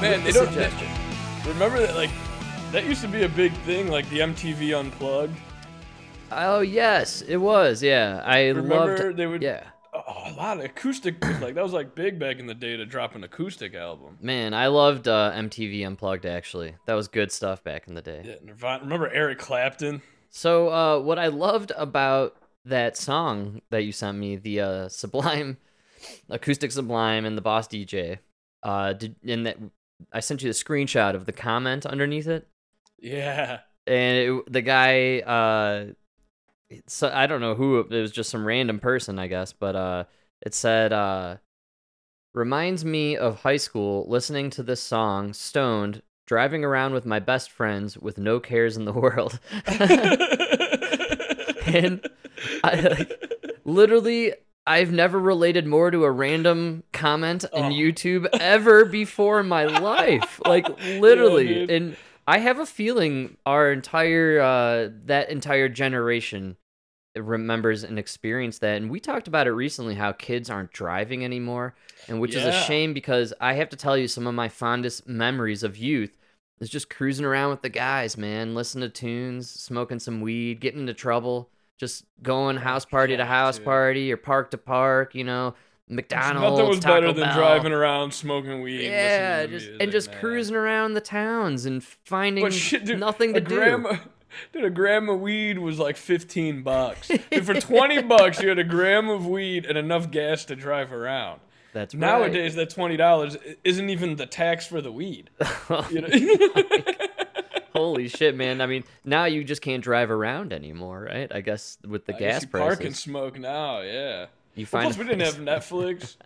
Man, they don't. Remember that, like, that used to be a big thing, like the MTV Unplugged. Oh yes, it was. Yeah, I remember loved, they would. Yeah. Oh, a lot of acoustic, like that was like big back in the day to drop an acoustic album. Man, I loved MTV Unplugged. Actually, that was good stuff back in the day. Yeah, Nirvana. Remember Eric Clapton? So, what I loved about that song that you sent me, the Sublime, acoustic Sublime, and the Boss DJ, I sent you the screenshot of the comment underneath it. Yeah, and the guy, so I don't know who it was, just some random person, I guess, but it said, reminds me of high school listening to this song, stoned, driving around with my best friends with no cares in the world. And literally, I've never related more to a random comment on YouTube ever before in my life. Like, literally. Yeah, and I have a feeling our entire, that entire generation remembers and experienced that. And we talked about it recently, how kids aren't driving anymore, and which is a shame, because I have to tell you, some of my fondest memories of youth is just cruising around with the guys, man, listening to tunes, smoking some weed, getting into trouble, just going house party to house party or park to park, you know. McDonald's, nothing was Taco better than Bell. Driving around smoking weed, and cruising around the towns and finding nothing to do. Dude, a gram of weed was like $15. Dude, for $20, you had a gram of weed and enough gas to drive around. That's right. Nowadays, that $20 isn't even the tax for the weed. You know? Holy shit, man! I mean, now you just can't drive around anymore, right? I guess with the gas prices. Park and smoke now, yeah. Plus, we didn't have Netflix.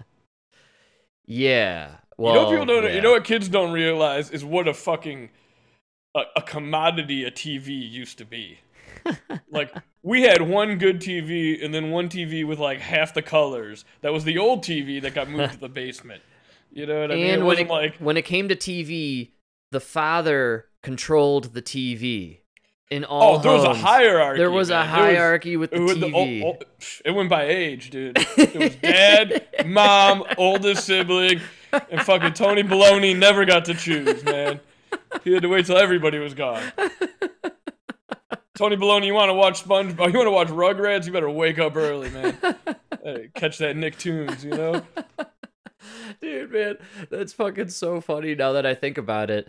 Yeah. Well, you know what kids don't realize is what a fucking a commodity a TV used to be. Like, we had one good TV and then one TV with like half the colors. That was the old TV that got moved to the basement. You know what I mean? And when it came to TV, the father controlled the TV. In all homes. Was a hierarchy. There was a hierarchy with the TV. It went by age, dude. It was dad, mom, oldest sibling, and fucking Tony Baloney never got to choose, man. He had to wait till everybody was gone. Tony Baloney, you want to watch SpongeBob? You want to watch Rugrats? You better wake up early, man. Hey, catch that Nicktoons, you know? Dude, man, that's fucking so funny now that I think about it.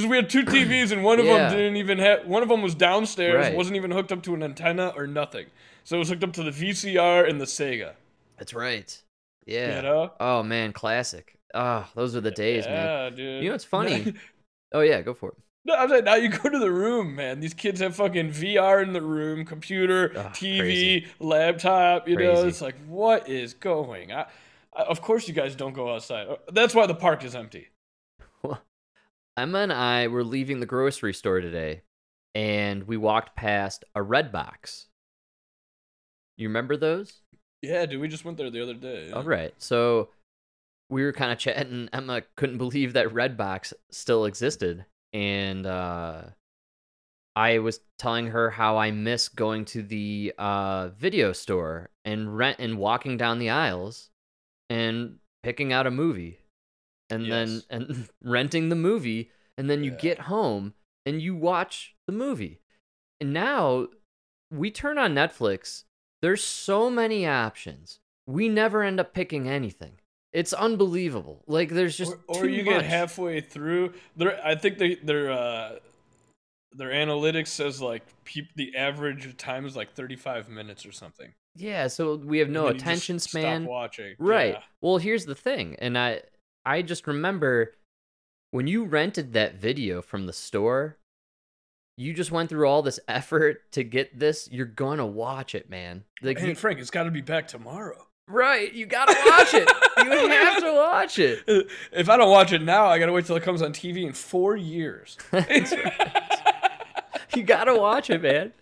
Because we had two TVs and one of them didn't even have. One of them was downstairs, wasn't even hooked up to an antenna or nothing. So it was hooked up to the VCR and the Sega. That's right. Yeah. You know? Oh man, classic. Ah, those are the days, man. Yeah, dude. You know what's funny? Oh yeah, go for it. No, I'm saying now you go to the room, man. These kids have fucking VR in the room, computer, TV, crazy. Laptop. You know, it's like, what is going? Of course, you guys don't go outside. That's why the park is empty. Emma and I were leaving the grocery store today, and we walked past a Redbox. You remember those? Yeah, dude, we just went there the other day. Yeah. All right, so we were kind of chatting. Emma couldn't believe that Redbox still existed, and I was telling her how I miss going to the video store and walking down the aisles and picking out a movie. And then renting the movie, and then you get home and you watch the movie. And now we turn on Netflix. There's so many options. We never end up picking anything. It's unbelievable. Like, there's just get halfway through. I think their analytics says like the average time is like 35 minutes or something. Yeah, so we have no attention span. Stop watching. Right. Yeah. Well, here's the thing, and I just remember when you rented that video from the store, you just went through all this effort to get this. You're going to watch it, man. Like, hey, Frank, it's got to be back tomorrow. Right. You got to watch it. You have to watch it. If I don't watch it now, I got to wait till it comes on TV in 4 years. That's right. You got to watch it, man.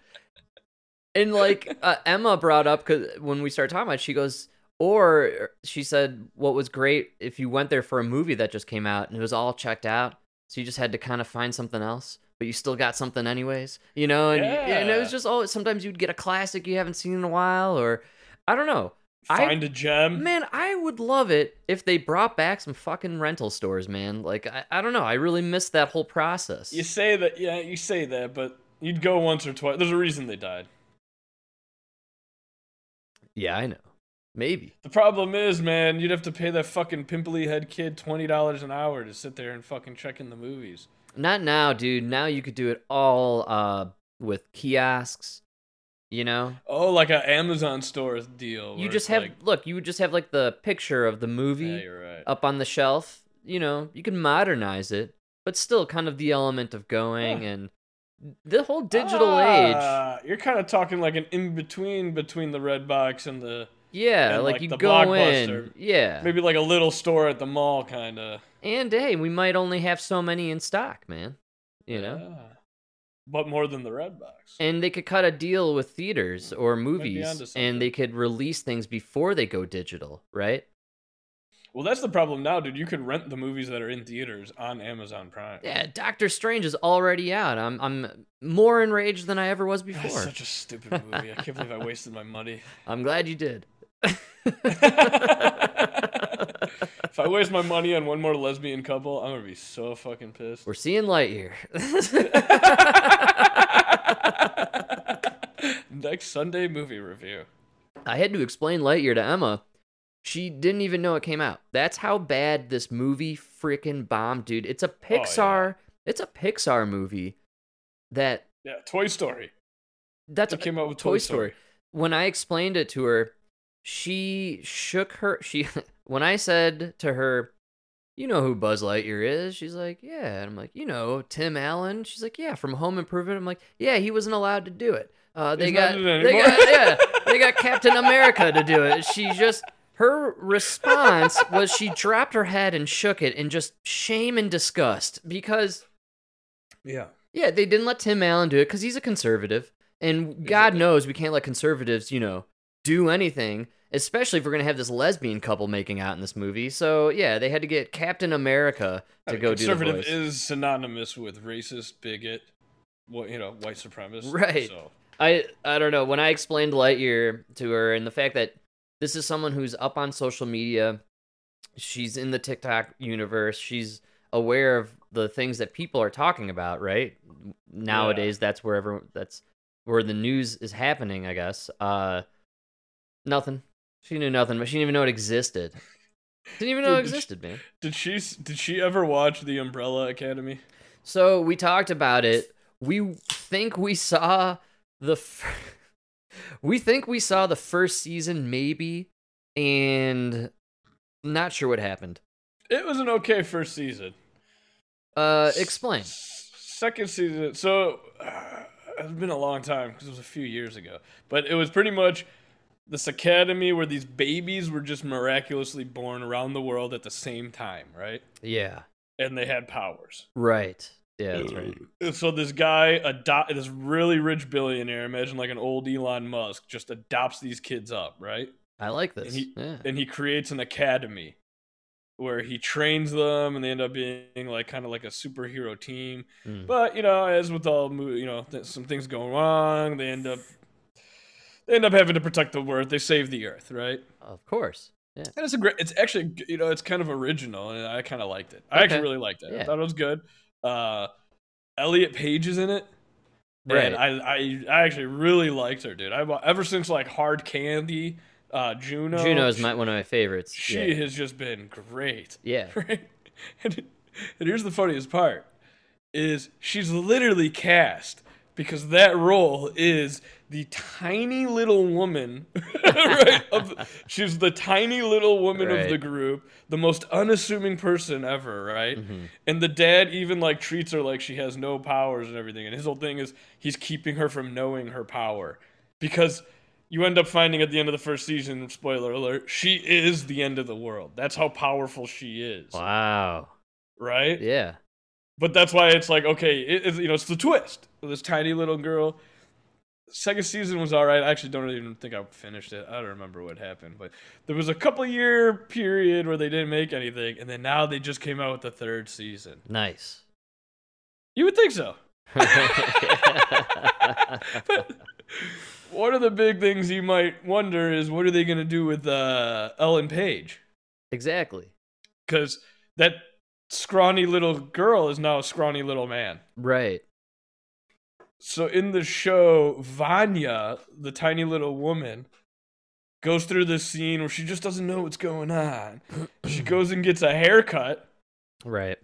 And like Emma brought up, because when we started talking about it, she goes, or she said, what was great if you went there for a movie that just came out and it was all checked out, so you just had to kind of find something else, but you still got something anyways, you know? And it was just sometimes you'd get a classic you haven't seen in a while, or I don't know. Find a gem. Man, I would love it if they brought back some fucking rental stores, man. Like, I don't know. I really missed that whole process. You say that, yeah, you say that, but you'd go once or twice. There's a reason they died. Yeah, I know. Maybe. The problem is, man, you'd have to pay that fucking pimply head kid $20 an hour to sit there and fucking check in the movies. Not now, dude. Now you could do it all with kiosks. You know? Oh, like an Amazon store deal. You just have, like, look, you would just have like the picture of the movie up on the shelf. You know, you can modernize it, but still kind of the element of going and the whole digital age. You're kind of talking like an in-between between the Redbox and the... Yeah, and like you the go in. Yeah. Maybe like a little store at the mall, kind of. And hey, we might only have so many in stock, man. You know? But more than the Redbox. And they could cut a deal with theaters or movies, and they could release things before they go digital, right? Well, that's the problem now, dude. You could rent the movies that are in theaters on Amazon Prime. Yeah, Doctor Strange is already out. I'm more enraged than I ever was before. That's such a stupid movie. I can't believe I wasted my money. I'm glad you did. If I waste my money on one more lesbian couple, I'm gonna be so fucking pissed. We're seeing Lightyear next Sunday. Movie review. I had to explain Lightyear to Emma. She didn't even know it came out. That's how bad this movie freaking bombed, dude. It's a Pixar. It's a Pixar movie. That Toy Story. That's what came out with Toy Story. When I explained it to her, she shook her... When I said to her, you know who Buzz Lightyear is? She's like, yeah. And I'm like, you know, Tim Allen? She's like, yeah, from Home Improvement. I'm like, yeah, he wasn't allowed to do it. They got Captain America to do it. She just... Her response was she dropped her head and shook it in just shame and disgust because... Yeah, they didn't let Tim Allen do it because he's a conservative. And God knows we can't let conservatives, you know, do anything... Especially if we're going to have this lesbian couple making out in this movie. So, yeah, they had to get Captain America to go do the voice. Conservative is synonymous with racist, bigot, white supremacist. Right. So. I don't know. When I explained Lightyear to her and the fact that this is someone who's up on social media, she's in the TikTok universe, she's aware of the things that people are talking about, right? Nowadays, that's where the news is happening, I guess. Nothing. She knew nothing, but she didn't even know it existed. Didn't even know it existed, man. Did she ever watch The Umbrella Academy? So we talked about it. We think we saw the first season, maybe, and not sure what happened. It was an okay first season. Explain. Second season. So it's been a long time because it was a few years ago, but it was pretty much. This academy where these babies were just miraculously born around the world at the same time, right? Yeah. And they had powers. Right. Yeah, that's right. So this guy, this really rich billionaire, imagine like an old Elon Musk, just adopts these kids up, right? I like this. And he creates an academy where he trains them and they end up being like kind of like a superhero team. Mm. But, you know, as with all, some things go wrong, they end up having to protect the Earth. They save the Earth, right? Of course. Yeah. And it's actually, it's kind of original, and I kind of liked it. I actually really liked it. Yeah. I thought it was good. Elliot Page is in it. Right. And I actually really liked her, dude. Ever since, like, Hard Candy, Juno. Juno is one of my favorites. She has just been great. Yeah. Right? And here's the funniest part, is she's literally cast. Because that role is the tiny little woman, right? She's the tiny little woman of the group, the most unassuming person ever, right? Mm-hmm. And the dad even like treats her like she has no powers and everything. And his whole thing is he's keeping her from knowing her power. Because you end up finding at the end of the first season, spoiler alert, she is the end of the world. That's how powerful she is. Wow. Right? Yeah. But that's why it's like, okay, it's the twist. This tiny little girl. Second season was all right. I actually don't even think I finished it. I don't remember what happened. But there was a couple-year period where they didn't make anything, and then now they just came out with the third season. Nice. You would think so. but, One of the big things you might wonder is, what are they going to do with Ellen Page? Exactly. Because that scrawny little girl is now a scrawny little man. Right. So in the show, Vanya, the tiny little woman, goes through this scene where she just doesn't know what's going on. She goes and gets a haircut. Right.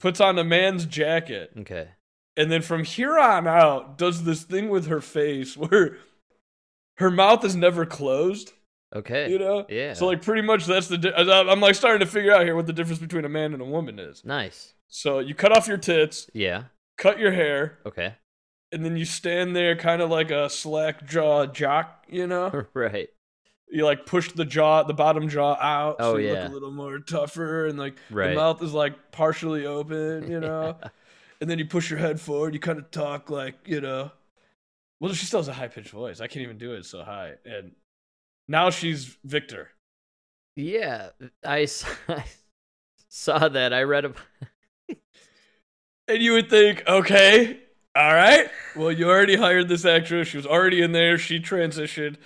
Puts on a man's jacket. Okay. And then from here on out, does this thing with her face where her mouth is never closed. Okay. You know? Yeah. So, like, pretty much that's the... I'm, like, starting to figure out here what the difference between a man and a woman is. Nice. So you cut off your tits. Yeah. Cut your hair. Okay. And then you stand there kind of like a slack jaw jock, you know? Right. You, like, push the jaw, the bottom jaw out. Oh, so you look a little more tougher. And, like, the mouth is, like, partially open, you know? Yeah. And then you push your head forward. You kind of talk like, you know. Well, she still has a high-pitched voice. I can't even do it so high. And now she's Victor. Yeah, I saw that. I read about it. And you would think, okay, all right. Well, you already hired this actress. She was already in there. She transitioned.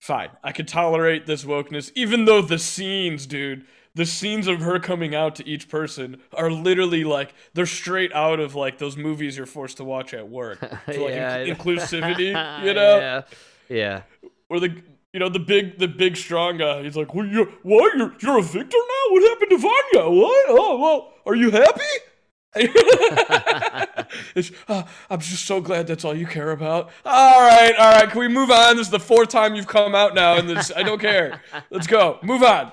Fine. I could tolerate this wokeness, even though the scenes, dude. The scenes of her coming out to each person are literally like, they're straight out of like those movies you're forced to watch at work. So like inclusivity, you know? Yeah. Or the big strong guy, he's like, well, you're a victor now? What happened to Vanya? What? Oh, well, are you happy? I'm just so glad that's all you care about. All right. Can we move on? This is the fourth time you've come out now in this. I don't care. Let's go. Move on.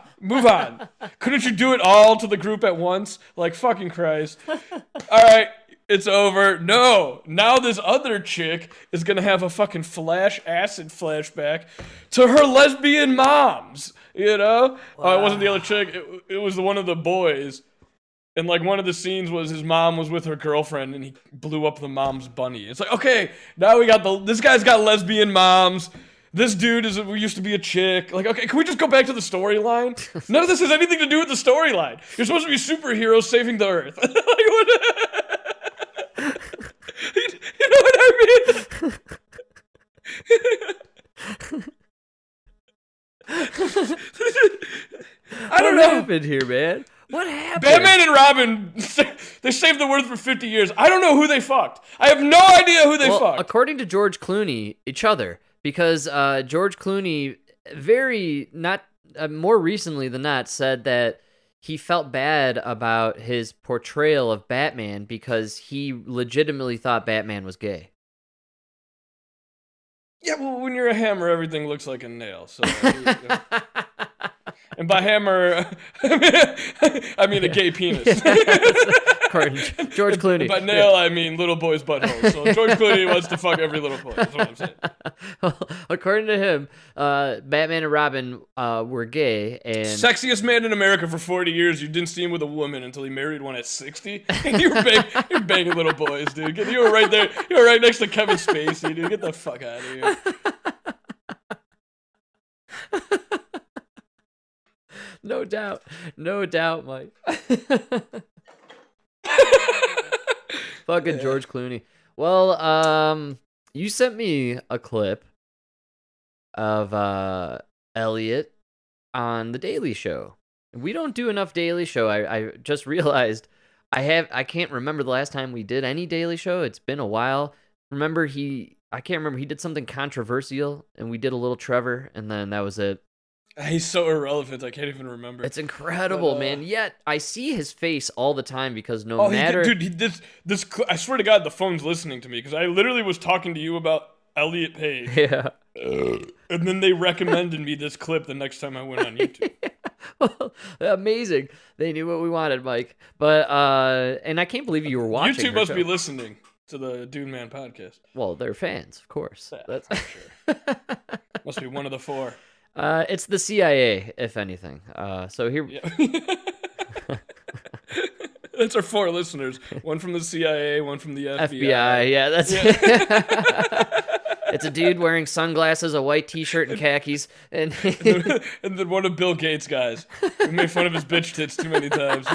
Couldn't you do it all to the group at once? Like, fucking Christ. All right, it's over. No. Now this other chick is going to have a fucking flashback to her lesbian moms, you know? Wow. It wasn't the other chick. It was one of the boys. And, like, one of the scenes was his mom was with her girlfriend, and he blew up the mom's bunny. It's like, okay, now we got this guy's got lesbian moms. This dude used to be a chick. Like, okay, can we just go back to the storyline? None of this has anything to do with the storyline. You're supposed to be superheroes saving the earth. Like, you know what I mean? I don't know. What happened here, man? What happened? Batman and Robin, they saved the world for 50 years. I don't know who they fucked. I have no idea who they fucked. According to George Clooney, each other. Because George Clooney, more recently than not, said that he felt bad about his portrayal of Batman because he legitimately thought Batman was gay. Yeah, well, when you're a hammer, everything looks like a nail. So, and by hammer, I mean a gay penis. George Clooney. By nail, I mean little boy's butthole. So George Clooney wants to fuck every little boy. That's what I'm saying. Well, according to him, Batman and Robin were gay. And sexiest man in America for 40 years. You didn't see him with a woman until he married one at 60. You're banging little boys, dude. You were right there. You were right next to Kevin Spacey, dude. Get the fuck out of here. No doubt, Mike. Fucking George Clooney. Well, you sent me a clip of Elliot on the Daily Show. We don't do enough Daily Show. I just realized I can't remember the last time we did any Daily Show. It's been a while. I can't remember he did something controversial and we did a little Trevor and then that was it. He's so irrelevant, I can't even remember. It's incredible, man. Yet, I see his face all the time because no matter... Dude, I swear to God, the phone's listening to me because I literally was talking to you about Elliot Page. Yeah. And then they recommended me this clip the next time I went on YouTube. Yeah. Well, amazing. They knew what we wanted, Mike. But, and I can't believe you were watching. YouTube must be listening to the Dune Man podcast. Well, they're fans, of course. Yeah, that's for sure. Must be one of the four. It's the CIA, if anything. So here... Yeah. That's our four listeners. One from the CIA, one from the FBI. Yeah, that's it. It's a dude wearing sunglasses, a white t-shirt, and khakis. And then one of Bill Gates' guys. We made fun of his bitch tits too many times.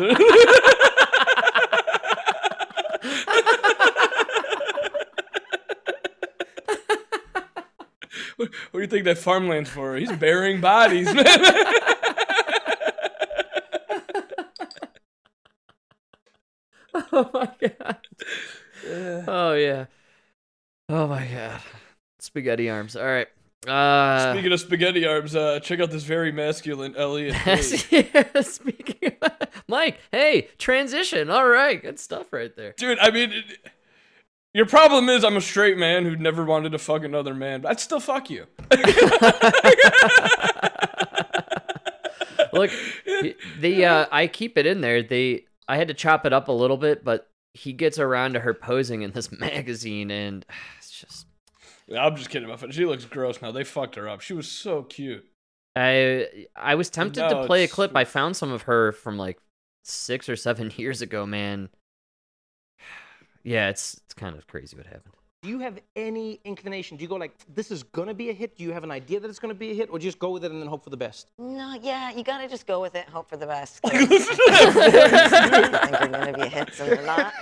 What do you think that farmland's for? He's burying bodies, man. Oh, my God. Yeah. Oh, yeah. Oh, my God. Spaghetti arms. All right. Speaking of spaghetti arms, check out this very masculine Elliot Page. Yeah, speaking of... Mike, hey, transition. All right. Good stuff right there. Dude, I mean... Your problem is I'm a straight man who never wanted to fuck another man, but I'd still fuck you. Look, the I keep it in there. I had to chop it up a little bit, but he gets around to her posing in this magazine, and it's just... I'm just kidding. She looks gross now. They fucked her up. She was so cute. I was tempted to play a clip. I found some of her from like 6 or 7 years ago, man. Yeah, it's kind of crazy what happened. Do you have any inclination? Do you go like, this is going to be a hit? Do you have an idea that it's going to be a hit? Or just go with it and then hope for the best? No, yeah, you got to just go with it and hope for the best. I think we're going to be hits and we're not.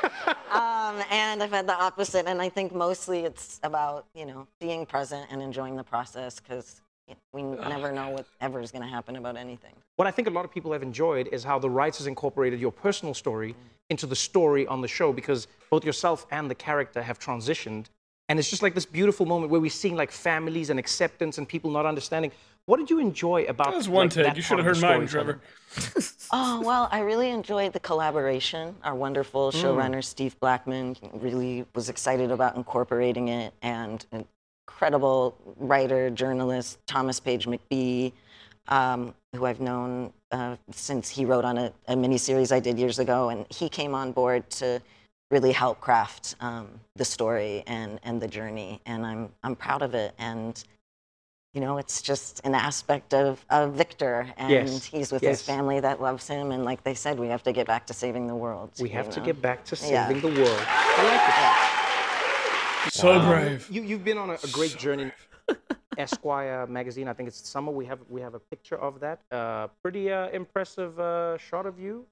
And I've had the opposite. And I think mostly it's about, you know, being present and enjoying the process because we never know what ever is going to happen about anything. What I think a lot of people have enjoyed is how the writers has incorporated your personal story into the story on the show, because both yourself and the character have transitioned. And it's just like this beautiful moment where we're seeing like families and acceptance and people not understanding. What did you enjoy about that? Was one take. You should have heard mine, Trevor. Oh, well, I really enjoyed the collaboration. Our wonderful showrunner, Steve Blackman, really was excited about incorporating it, and incredible writer, journalist, Thomas Page McBee, who I've known since he wrote on a miniseries I did years ago. And he came on board to really help craft the story and the journey. And I'm proud of it. And, you know, it's just an aspect of Victor. And he's with his family that loves him. And like they said, we have to get back to saving the world. We have to get back to saving the world. I like it. Yeah. So brave. You've been on a great journey. Esquire magazine, I think it's summer. We have a picture of that. Pretty impressive shot of you.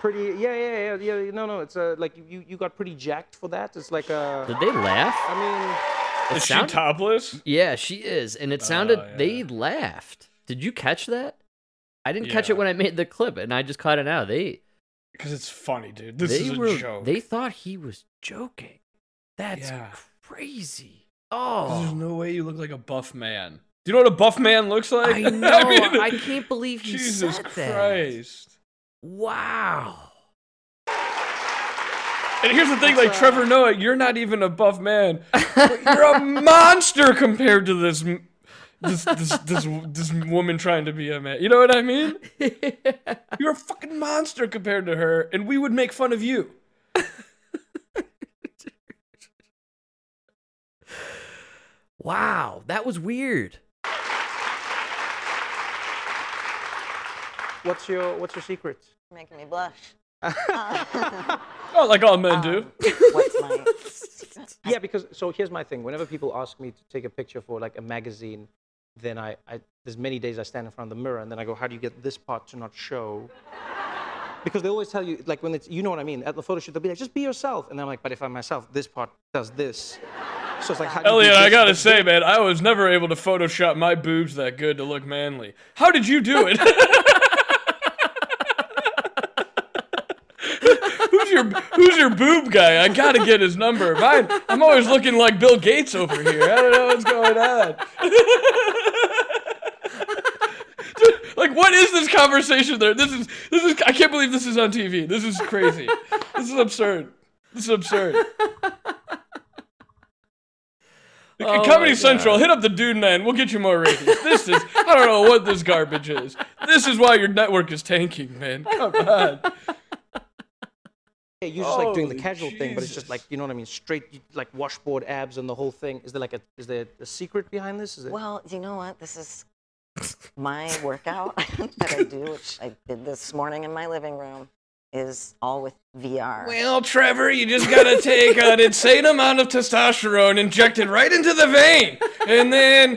Pretty, yeah. No. It's like you got pretty jacked for that. It's like a. Did they laugh? I mean, is she topless? Yeah, she is, and it sounded. Yeah. They laughed. Did you catch that? I didn't catch it when I made the clip, and I just caught it now. Because it's funny, dude. This is a joke. They thought he was joking. That's crazy. Oh. There's no way you look like a buff man. Do you know what a buff man looks like? I know. I can't believe he said that. Jesus Christ. Wow. And here's the thing, like, Trevor Noah, you're not even a buff man. You're a monster compared to this woman trying to be a man. You know what I mean? Yeah. You're a fucking monster compared to her, and we would make fun of you. Wow, that was weird. What's your secret? Making me blush. Oh, like all men do. What's my secret? Yeah, because here's my thing. Whenever people ask me to take a picture for like a magazine, then I there's many days I stand in front of the mirror and then I go, how do you get this part to not show? Because they always tell you, like, when it's, you know what I mean, at the photo shoot, they'll be like, just be yourself. And I'm like, but if I'm myself, this part does this. So it's like, how do Elliot, I gotta say, man, I was never able to Photoshop my boobs that good to look manly. How did you do it? Who's your boob guy? I gotta get his number. Mine, I'm always looking like Bill Gates over here. I don't know what's going on. Dude, like, what is this conversation there? This is. I can't believe this is on TV. This is crazy. This is absurd. Oh, Comedy Central, hit up the dude man. We'll get you more ratings. I don't know what this garbage is. This is why your network is tanking, man. Come on. Yeah, you're just like doing the casual thing, but it's just like, you know what I mean? Straight, like washboard abs and the whole thing. Is there a secret behind this? Well, you know what? This is my workout that I do, which I did this morning in my living room. Is all with VR. Well, Trevor, you just gotta take an insane amount of testosterone, inject it right into the vein, and then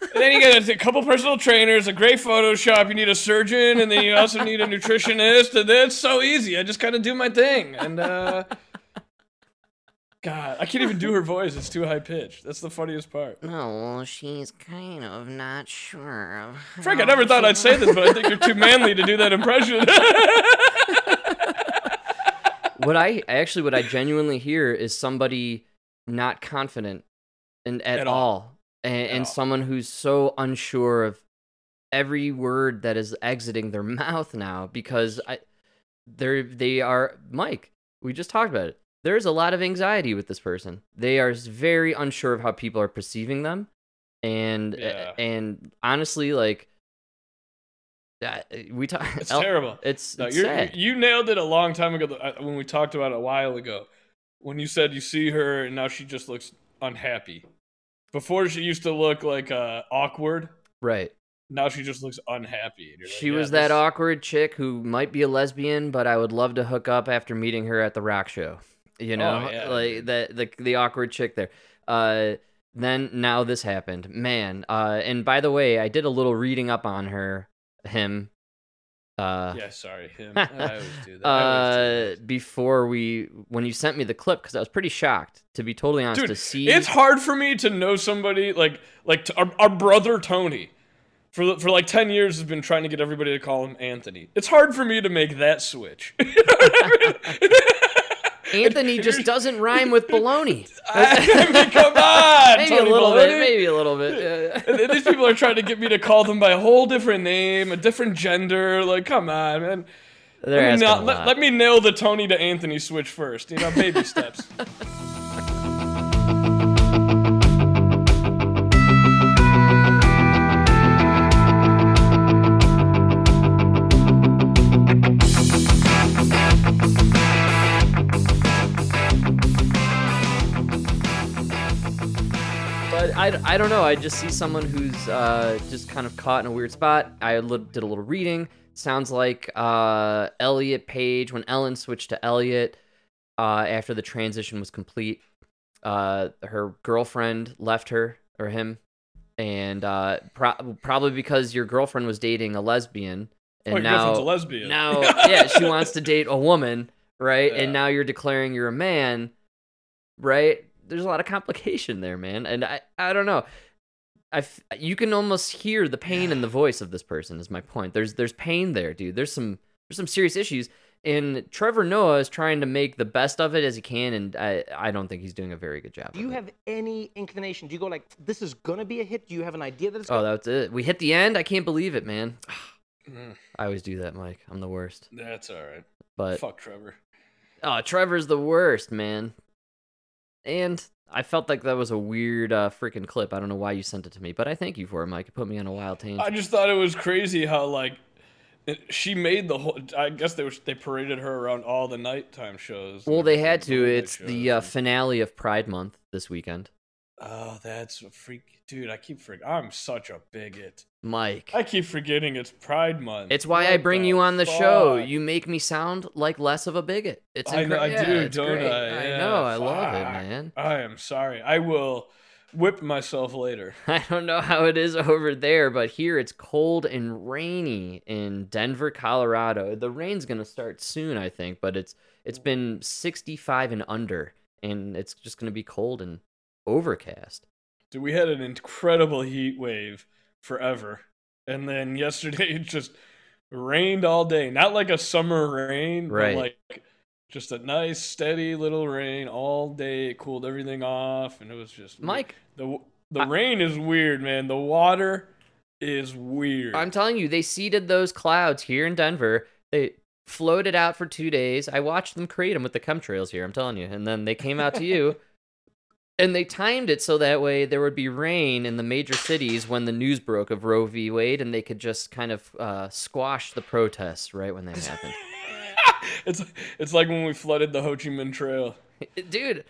you get a couple personal trainers, a great Photoshop, you need a surgeon, and then you also need a nutritionist, and then it's so easy. I just kind of do my thing, and God, I can't even do her voice. It's too high-pitched. That's the funniest part. Oh, well, she's kind of not sure of how. Frank, I never thought I'd say this, but I think you're too manly to do that impression. What I genuinely hear is somebody not confident at all. And someone who's so unsure of every word that is exiting their mouth now, because they are, Mike, we just talked about it. There's a lot of anxiety with this person. They are very unsure of how people are perceiving them. And honestly, like, we talk. It's terrible. It's sad. You nailed it a long time ago when we talked about it a while ago. When you said you see her and now she just looks unhappy. Before she used to look like awkward. Right. Now she just looks unhappy. And you're like, she was that awkward chick who might be a lesbian, but I would love to hook up after meeting her at the rock show. You know, like the awkward chick there. Now this happened, man. And by the way, I did a little reading up on him. Him. I always do that. When you sent me the clip, because I was pretty shocked, to be totally honest. Dude, to see, it's hard for me to know somebody like our brother Tony. For like 10 years, has been trying to get everybody to call him Anthony. It's hard for me to make that switch. You know what I mean? Anthony just doesn't rhyme with baloney. I mean, come on. Maybe a little bit. Yeah. These people are trying to get me to call them by a whole different name, a different gender. Like, come on, man. Let me nail the Tony to Anthony switch first. You know, baby steps. I don't know. I just see someone who's just kind of caught in a weird spot. I did a little reading. Sounds like Elliot Page, when Ellen switched to Elliot after the transition was complete, her girlfriend left her, or him, and probably because your girlfriend was dating a lesbian. And your girlfriend's a lesbian. Now, yeah, she wants to date a woman, right? Yeah. And now you're declaring you're a man, right? There's a lot of complication there, man. And I don't know. You can almost hear the pain in the voice of this person is my point. There's pain there, dude. There's some serious issues. And Trevor Noah is trying to make the best of it as he can, and I don't think he's doing a very good job. Do you have any inclination? Do you go like, this is going to be a hit? Do you have an idea that it's going to be? Oh, that's it. We hit the end? I can't believe it, man. I always do that, Mike. I'm the worst. That's all right. But fuck Trevor. Oh, Trevor's the worst, man. And I felt like that was a weird freaking clip. I don't know why you sent it to me, but I thank you for it, Mike. It put me on a wild tangent. I just thought it was crazy how, like, she made the whole... I guess they paraded her around all the nighttime shows. Well, they had to. It's the finale of Pride Month this weekend. Oh, that's a freak... Dude, I keep forgetting. I'm such a bigot. Mike. I keep forgetting it's Pride Month. It's why I bring you on the show. You make me sound like less of a bigot. It's incredible. I know, I do, don't I? Yeah, I know, I love it, man. I am sorry. I will whip myself later. I don't know how it is over there, but here it's cold and rainy in Denver, Colorado. The rain's going to start soon, I think, but it's been 65 and under, and it's just going to be cold and overcast. Dude, we had an incredible heat wave forever, and then yesterday it just rained all day. Not like a summer rain, right? But like just a nice steady little rain all day. It cooled everything off, and it was just Mike. The rain is weird, man. The water is weird. I'm telling you, they seeded those clouds here in Denver. They floated out for 2 days. I watched them create them with the chemtrails here. I'm telling you, and then they came out to you. And they timed it so that way there would be rain in the major cities when the news broke of Roe v. Wade, and they could just kind of squash the protests right when they happened. It's like when we flooded the Ho Chi Minh Trail. Dude,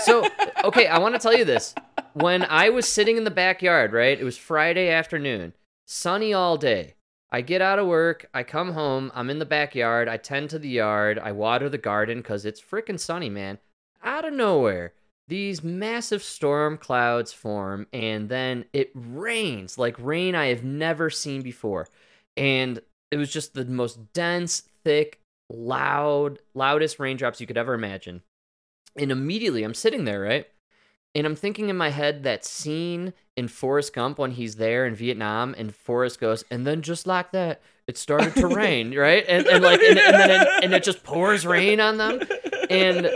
so, okay, I want to tell you this. When I was sitting in the backyard, right, it was Friday afternoon, sunny all day. I get out of work, I come home, I'm in the backyard, I tend to the yard, I water the garden because it's freaking sunny, man. Out of nowhere, these massive storm clouds form, and then it rains like rain I have never seen before. And it was just the most dense, thick, loudest raindrops you could ever imagine. And immediately I'm sitting there, right? And I'm thinking in my head that scene in Forrest Gump when he's there in Vietnam and Forrest goes, and then just like that, it started to rain, right? And then it just pours rain on them. And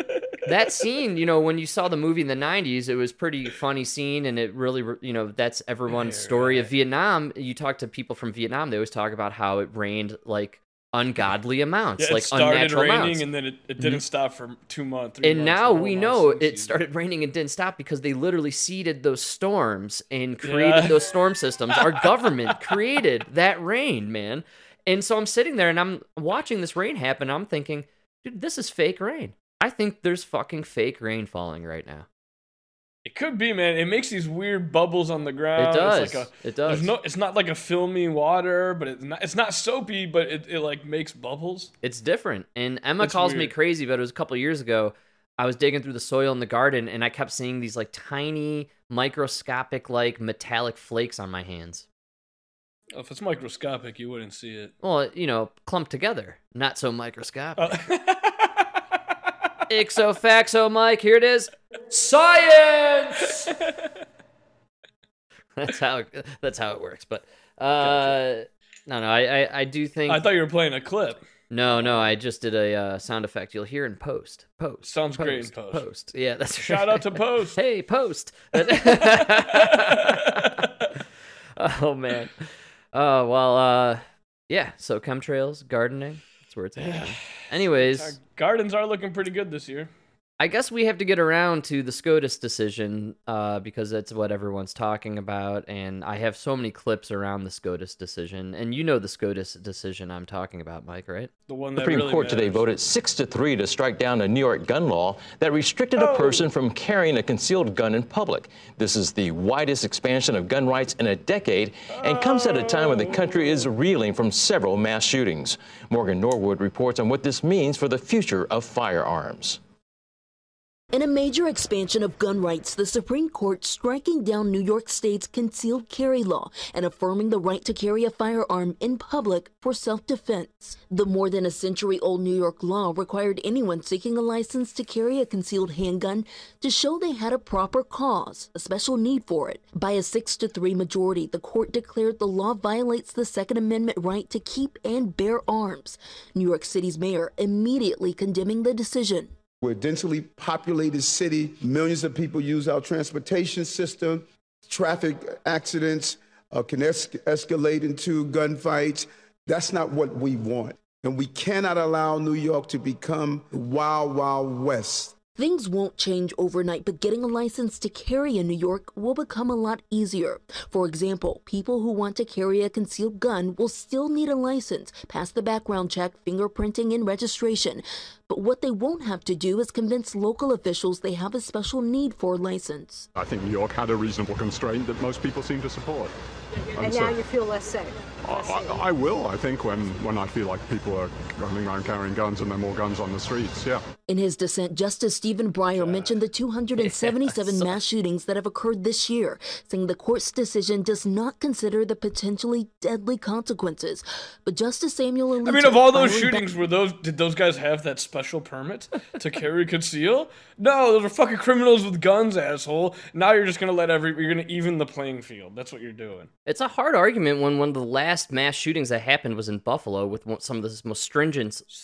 that scene, you know, when you saw the movie in the 90s, it was pretty funny scene. And it really, you know, that's everyone's story of Vietnam. You talk to people from Vietnam, they always talk about how it rained like ungodly amounts, yeah, like unnatural raining, amounts. And then it didn't stop for 2 months. And now we know it started raining and didn't stop because they literally seeded those storms and created those storm systems. Our government created that rain, man. And so I'm sitting there and I'm watching this rain happen. I'm thinking, dude, this is fake rain. I think there's fucking fake rain falling right now. It could be, man. It makes these weird bubbles on the ground. It does. It's like a, it does. No, it's not like a filmy water, but it's not soapy, but it like makes bubbles. It's different. And Emma calls me crazy, but it was a couple years ago. I was digging through the soil in the garden, and I kept seeing these like tiny, microscopic, like metallic flakes on my hands. Well, if it's microscopic, you wouldn't see it. Well, you know, clumped together, not so microscopic. Ixofaxo Mike, here it is. Science. That's how it works. But I do think I thought you were playing a clip. No, I just did a sound effect you'll hear in post. Post sounds post, great in post. Post. Yeah, that's right. Shout out to Post. Hey, Post. Oh man. Oh well. Yeah. So chemtrails, gardening. That's where it's at. Anyways, our gardens are looking pretty good this year. I guess we have to get around to the SCOTUS decision because that's what everyone's talking about, and I have so many clips around the SCOTUS decision, and you know the SCOTUS decision I'm talking about, Mike, right? The one that Supreme Court today voted 6-3 to strike down a New York gun law that restricted a person from carrying a concealed gun in public. This is the widest expansion of gun rights in a decade and comes at a time when the country is reeling from several mass shootings. Morgan Norwood reports on what this means for the future of firearms. In a major expansion of gun rights, the Supreme Court striking down New York State's concealed carry law and affirming the right to carry a firearm in public for self-defense. The more than a century-old New York law required anyone seeking a license to carry a concealed handgun to show they had a proper cause, a special need for it. By a 6-3 majority, the court declared the law violates the Second Amendment right to keep and bear arms. New York City's mayor immediately condemning the decision. We're a densely populated city. Millions of people use our transportation system. Traffic accidents can escalate into gunfights. That's not what we want. And we cannot allow New York to become the Wild Wild West. Things won't change overnight, but getting a license to carry in New York will become a lot easier. For example, people who want to carry a concealed gun will still need a license, pass the background check, fingerprinting, and registration. But what they won't have to do is convince local officials they have a special need for a license. I think New York had a reasonable constraint that most people seem to support. And now you feel less safe. I will, I think, when I feel like people are running around carrying guns and there are more guns on the streets, yeah. In his dissent, Justice Stephen Breyer mentioned the 277 mass shootings that have occurred this year, saying the court's decision does not consider the potentially deadly consequences. But Justice Samuel Alito... I mean, of all those shootings, did those guys have that special permit to carry conceal? No, those are fucking criminals with guns, asshole. Now you're just going to you're going to even the playing field. That's what you're doing. It's a hard argument when one of the last mass shootings that happened was in Buffalo with some of the most stringent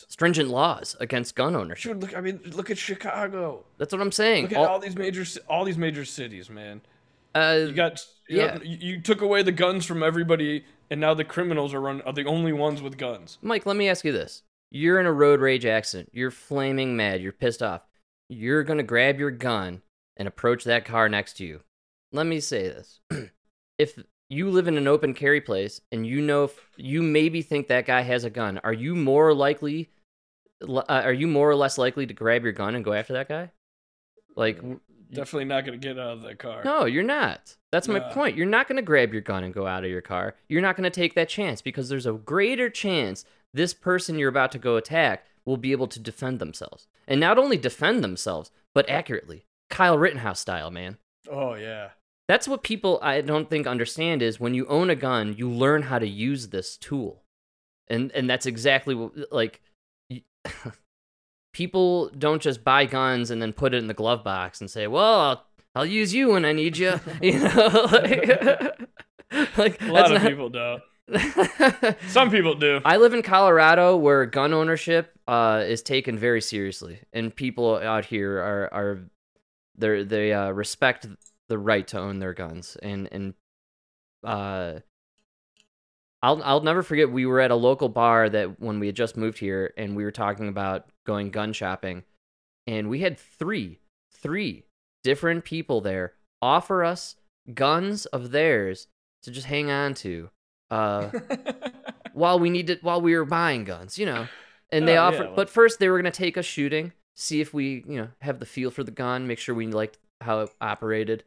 laws against gun ownership. Dude, look at Chicago. That's what I'm saying. Look at all these major cities, man. You took away the guns from everybody, and now the criminals are the only ones with guns. Mike, let me ask you this: you're in a road rage accident. You're flaming mad. You're pissed off. You're gonna grab your gun and approach that car next to you. Let me say this: if you live in an open carry place, and you know you maybe think that guy has a gun, are you more or less likely to grab your gun and go after that guy? Like, definitely not going to get out of the car. No, you're not. That's my point. You're not going to grab your gun and go out of your car. You're not going to take that chance because there's a greater chance this person you're about to go attack will be able to defend themselves, and not only defend themselves but accurately, Kyle Rittenhouse style, man. Oh yeah. That's what people, I don't think, understand is when you own a gun, you learn how to use this tool. And that's exactly what, like, people don't just buy guns and then put it in the glove box and say, well, I'll use you when I need you. You know, like a lot of people don't. Some people do. I live in Colorado, where gun ownership is taken very seriously, and people out here they respect the right to own their guns. And I'll never forget, we were at a local bar that when we had just moved here, and we were talking about going gun shopping, and we had three different people there offer us guns of theirs to just hang on to. While we were buying guns, you know, and they offered, but first they were going to take us shooting, see if we, you know, have the feel for the gun, make sure we liked how it operated.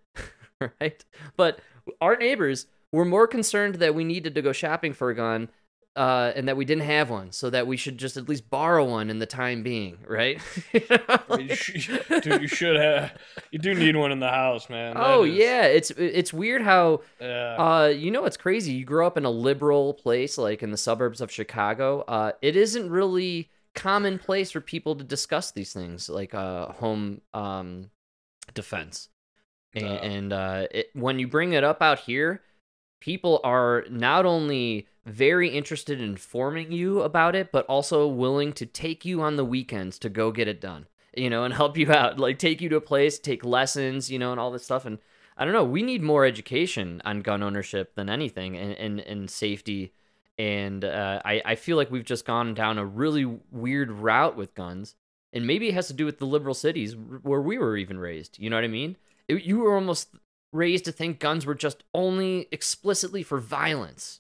Right. But our neighbors were more concerned that we needed to go shopping for a gun, and that we didn't have one, so that we should just at least borrow one in the time being. Right. You know, like... Dude, you do need one in the house, man. Yeah. It's weird how, you know, it's crazy. You grow up in a liberal place, like in the suburbs of Chicago. It isn't really commonplace for people to discuss these things, like, home, defense. And when you bring it up out here, people are not only very interested in informing you about it, but also willing to take you on the weekends to go get it done, you know, and help you out, like take you to a place, take lessons, you know, and all this stuff. And I don't know, we need more education on gun ownership than anything, and safety. And I feel like we've just gone down a really weird route with guns, and maybe it has to do with the liberal cities where we were even raised. You know what I mean? You were almost raised to think guns were just only explicitly for violence.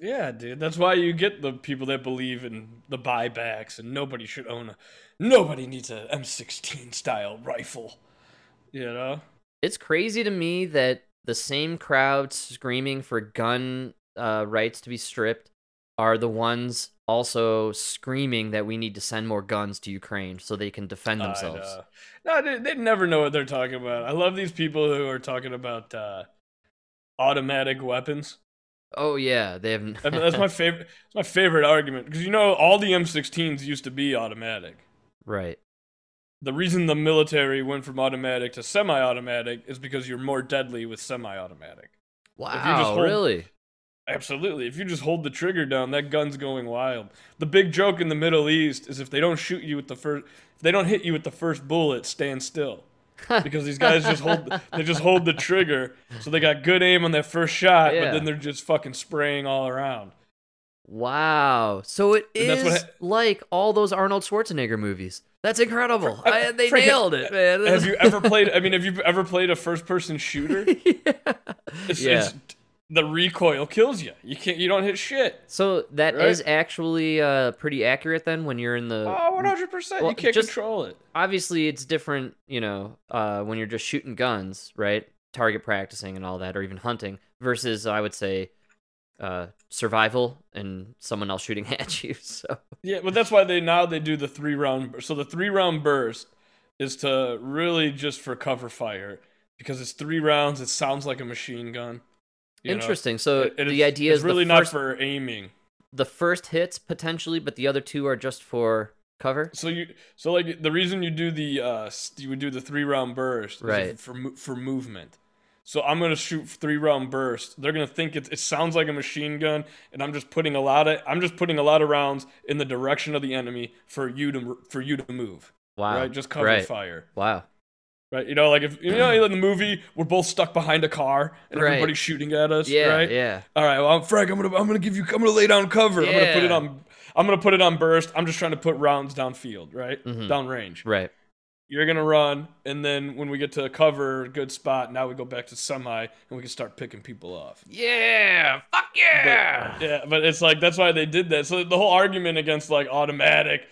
Yeah, dude. That's why you get the people that believe in the buybacks, and nobody should own nobody needs a M16 style rifle. You know? It's crazy to me that the same crowd screaming for gun rights to be stripped are the ones also screaming that we need to send more guns to Ukraine so they can defend themselves. No, they never know what they're talking about. I love these people who are talking about automatic weapons. Oh yeah, they have. That's my favorite. It's my favorite argument, because you know all the M16s used to be automatic. Right. The reason the military went from automatic to semi-automatic is because you're more deadly with semi-automatic. Wow, really? Absolutely. If you just hold the trigger down, that gun's going wild. The big joke in the Middle East is if they don't hit you with the first bullet, stand still. Because these guys just hold the trigger, so they got good aim on that first shot, yeah. But then they're just fucking spraying all around. Wow. So it is like all those Arnold Schwarzenegger movies. That's incredible. They nailed it, man. Have you ever played a first-person shooter? Yeah. It's the recoil kills you. You don't hit shit. So that is actually pretty accurate then when you're in the... Oh, 100%. Well, you can't control it. Obviously, it's different, you know, when you're just shooting guns, right? Target practicing and all that, or even hunting, versus, I would say, survival and someone else shooting at you. So yeah, but that's why they do the 3-round... So the 3-round burst is to really just for cover fire, because it's 3 rounds, it sounds like a machine gun. You interesting know, so it the is, idea it's is really first, not for aiming the first hits potentially, but the other two are just for cover. So like the reason you do the you would do the 3-round burst, right, for movement. So I'm gonna shoot 3-round burst, they're gonna think it sounds like a machine gun, and I'm just putting a lot of rounds in the direction of the enemy for you to move. Wow, right, just cover fire. Wow. Right, you know, like if you know in the movie we're both stuck behind a car and everybody's shooting at us. Yeah, right? Yeah. All right, well, Frank, I'm gonna lay down cover. Yeah. I'm gonna put it on burst. I'm just trying to put rounds downfield, right? Mm-hmm. Downrange. Right. You're gonna run, and then when we get to a cover, good spot. Now we go back to semi, and we can start picking people off. Yeah, fuck yeah. But it's like that's why they did that. So the whole argument against like automatic.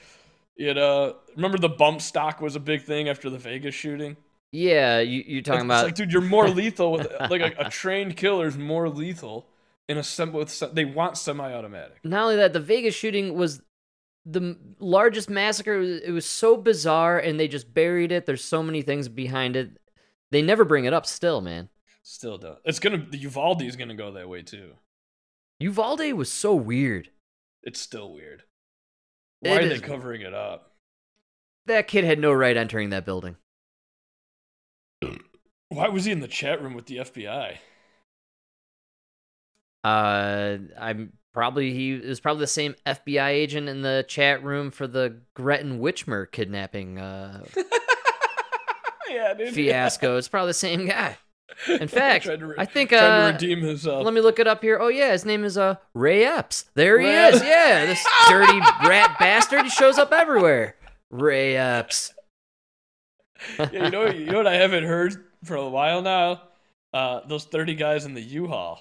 You know, remember the bump stock was a big thing after the Vegas shooting? Yeah, you're talking about... It's like, dude, you're more lethal with... Like, a trained killer's more lethal in they want semi-automatic. Not only that, the Vegas shooting was the largest massacre. It was so bizarre, and they just buried it. There's so many things behind it. They never bring it up still, man. Still don't. The Uvalde is gonna go that way, too. Uvalde was so weird. It's still weird. Why are they covering it up? That kid had no right entering that building. Why was he in the chat room with the FBI? He was probably the same FBI agent in the chat room for the Gretchen Whitmer kidnapping fiasco. Yeah. It's probably the same guy. In fact, I think to redeem himself. Let me look it up here. Oh yeah, his name is Ray Epps. There he is. Yeah, this dirty rat bastard. He shows up everywhere. Ray Epps. Yeah, you know what I haven't heard for a while now? Those 30 guys in the U-Haul.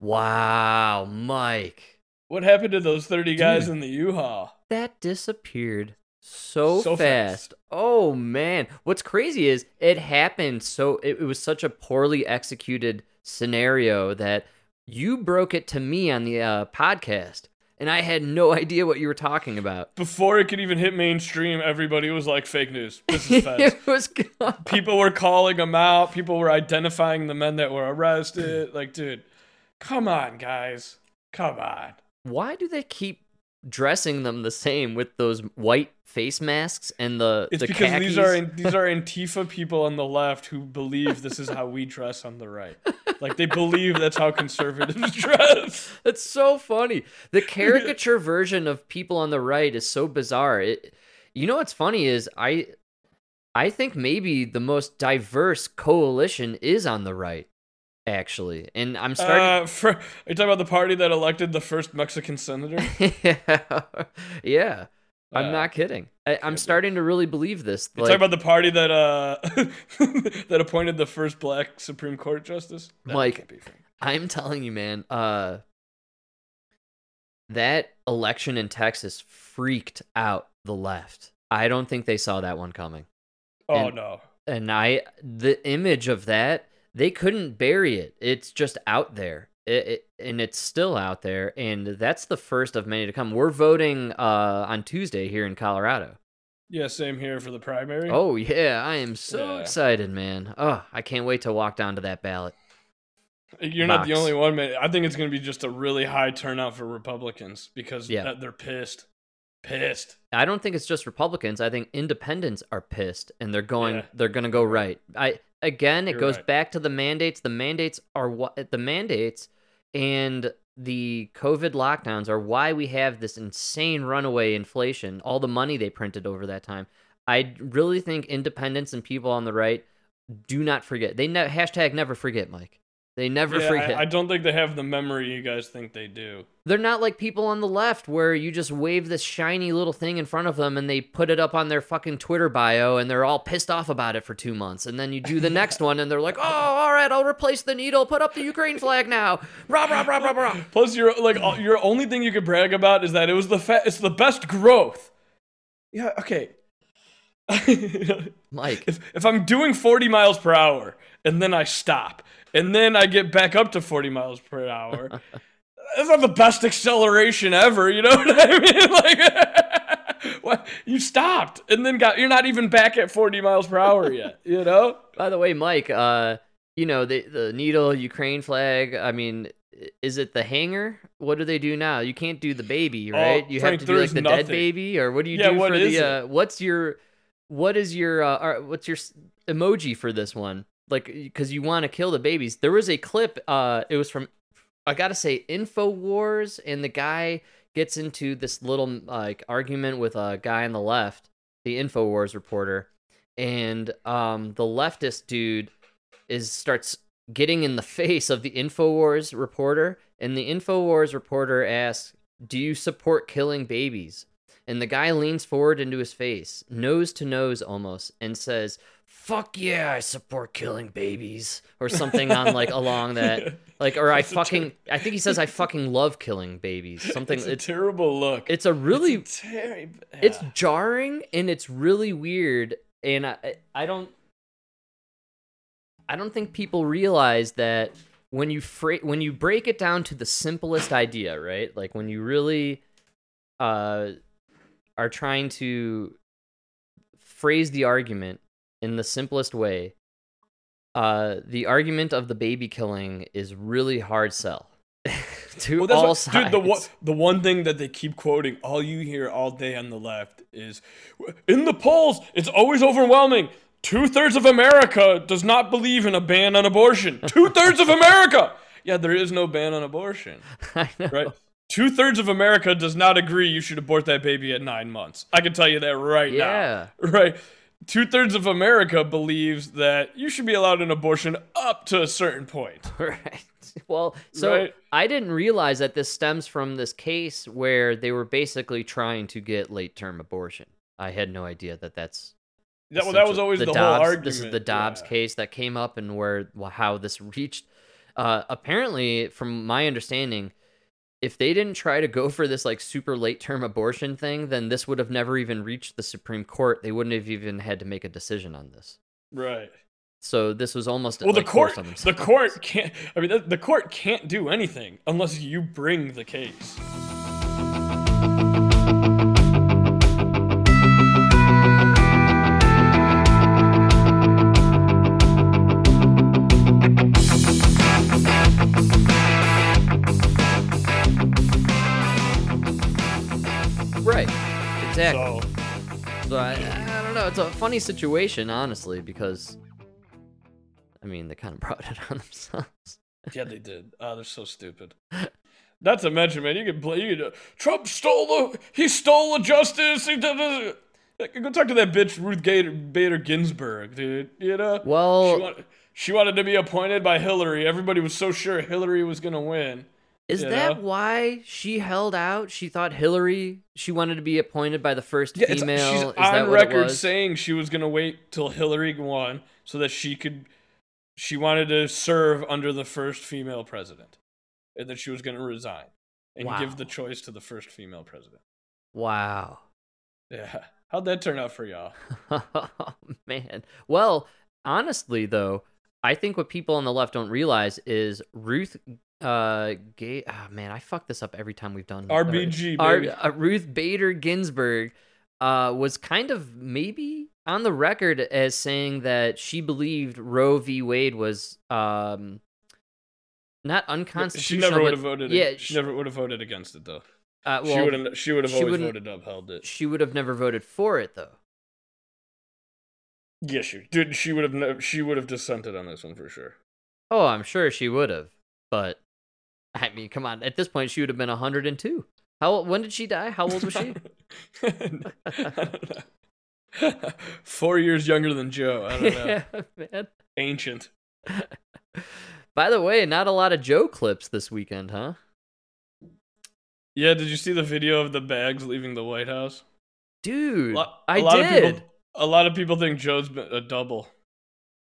Wow, Mike. What happened to those 30 guys in the U-Haul? That disappeared so fast. Oh, man. What's crazy is it happened so... It was such a poorly executed scenario that you broke it to me on the podcast, and I had no idea what you were talking about. Before it could even hit mainstream, everybody was like, fake news. This is fast. It was gone. People were calling them out. People were identifying the men that were arrested. Like, dude... Come on, guys. Come on. Why do they keep dressing them the same with those white face masks and the khakis? It's because these are Antifa people on the left who believe this is how we dress on the right. Like, they believe that's how conservatives dress. That's so funny. The caricature version of people on the right is so bizarre. You know what's funny is I think maybe the most diverse coalition is on the right. Actually, and I'm starting... are you talking about the party that elected the first Mexican senator? Yeah. I'm not kidding. I'm starting to really believe this. You're talking about the party that that appointed the first black Supreme Court justice? Mike, I'm telling you, man, that election in Texas freaked out the left. I don't think they saw that one coming. Oh, no. And the image of that... They couldn't bury it. It's just out there, and it's still out there, and that's the first of many to come. We're voting on Tuesday here in Colorado. Yeah, same here for the primary. Oh, yeah, I am so excited, man. Oh, I can't wait to walk down to that ballot. You're box. Not the only one, man. I think it's going to be just a really high turnout for Republicans because they're pissed. Pissed. I don't think it's just Republicans. I think independents are pissed, and they're going to go right. It goes back to the mandates. The mandates are what the mandates and the COVID lockdowns are why we have this insane runaway inflation, all the money they printed over that time. I really think independents and people on the right do not forget. They never forget, Mike. They never forget. I don't think they have the memory you guys think they do. They're not like people on the left where you just wave this shiny little thing in front of them and they put it up on their fucking Twitter bio and they're all pissed off about it for 2 months. And then you do the next one and they're like, oh, all right, I'll replace the needle. Put up the Ukraine flag now. Rah, rah, rah, rah, rah. Plus, your only thing you could brag about is that it was it's the best growth. Yeah, okay. Mike. If I'm doing 40 miles per hour and then I stop and then I get back up to 40 miles per hour, that's not the best acceleration ever. You know what I mean? Like, what? You stopped and then you're not even back at 40 miles per hour yet, you know? By the way, Mike, the needle, Ukraine flag, I mean, is it the hanger? What do they do now? You can't do the baby, right? You have to do like the dead baby, or what do you do for the, what's your emoji for this one? Like, because you want to kill the babies. There was a clip. It was from, I gotta say, InfoWars, and the guy gets into this little like argument with a guy on the left, the InfoWars reporter, and the leftist dude starts getting in the face of the InfoWars reporter, and the InfoWars reporter asks, "Do you support killing babies?" And the guy leans forward into his face, nose to nose almost, and says, "Fuck yeah, I support killing babies," or something on like along that, like, or I think he says, "I fucking love killing babies." Something. It's a terrible look. It's a really. It's jarring and it's really weird, and I don't think people realize that when you when you break it down to the simplest idea, right? Like when you really, are trying to phrase the argument in the simplest way, the argument of the baby killing is really hard sell. to all sides. Dude, the one thing that they keep quoting, all you hear all day on the left is, in the polls, it's always overwhelming. 2/3 of America does not believe in a ban on abortion. 2/3 of America! Yeah, there is no ban on abortion. I know. Right? 2/3 of America does not agree you should abort that baby at 9 months. I can tell you that right now. Right? 2/3 of America believes that you should be allowed an abortion up to a certain point. Right. Well, so right? I didn't realize that this stems from this case where they were basically trying to get late-term abortion. I had no idea that's... That was always the whole argument. This is the Dobbs case that came up and how this reached... apparently, from my understanding, if they didn't try to go for this like super late-term abortion thing, then this would have never even reached the Supreme Court. They wouldn't have even had to make a decision on this. Right. So this was almost the court can't do anything unless you bring the case. Exactly. So I don't know. It's a funny situation, honestly, because, I mean, they kind of brought it on themselves. Yeah, they did. Oh, they're so stupid. Not to mention, man, Trump stole the justice. Go talk to that bitch, Ruth Bader Ginsburg, dude. You know? Well, she wanted to be appointed by Hillary. Everybody was so sure Hillary was going to win. Is that why she held out? She thought she wanted to be appointed by the first female. She's on record saying she was going to wait till Hillary won so that she wanted to serve under the first female president. And then she was going to resign and give the choice to the first female president. Wow. Yeah. How'd that turn out for y'all? Oh, man. Well, honestly, though, I think what people on the left don't realize is I fuck this up every time we've done RBG. Ruth Bader Ginsburg was kind of maybe on the record as saying that she believed Roe v. Wade was not unconstitutional. She never would have voted. Yeah, she never would have voted against it though. She would have always voted upheld it. She would have never voted for it though. Yes, yeah, she would have. She would have dissented on this one for sure. Oh, I'm sure she would have. But, I mean, come on. At this point, she would have been 102. When did she die? How old was she? I don't know. 4 years younger than Joe. I don't know. Yeah, man. Ancient. By the way, not a lot of Joe clips this weekend, huh? Yeah, did you see the video of the bags leaving the White House? Dude, a lot of people think Joe's been a double.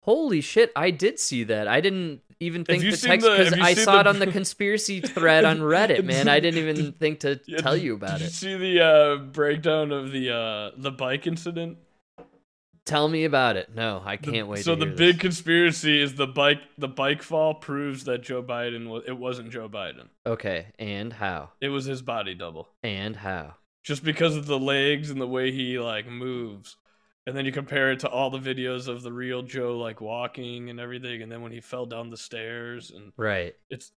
Holy shit, I did see that. I didn't even think the text because I saw it on the conspiracy thread on Reddit, man. I didn't even think to tell you about it. Did you see the breakdown of the bike incident? Tell me about it. No, I can't wait. So the big conspiracy is the bike fall proves that Joe Biden it wasn't Joe Biden. Okay, and how? It was his body double. And how? Just because of the legs and the way he like moves. And then you compare it to all the videos of the real Joe, like walking and everything. And then when he fell down the stairs, and right, it's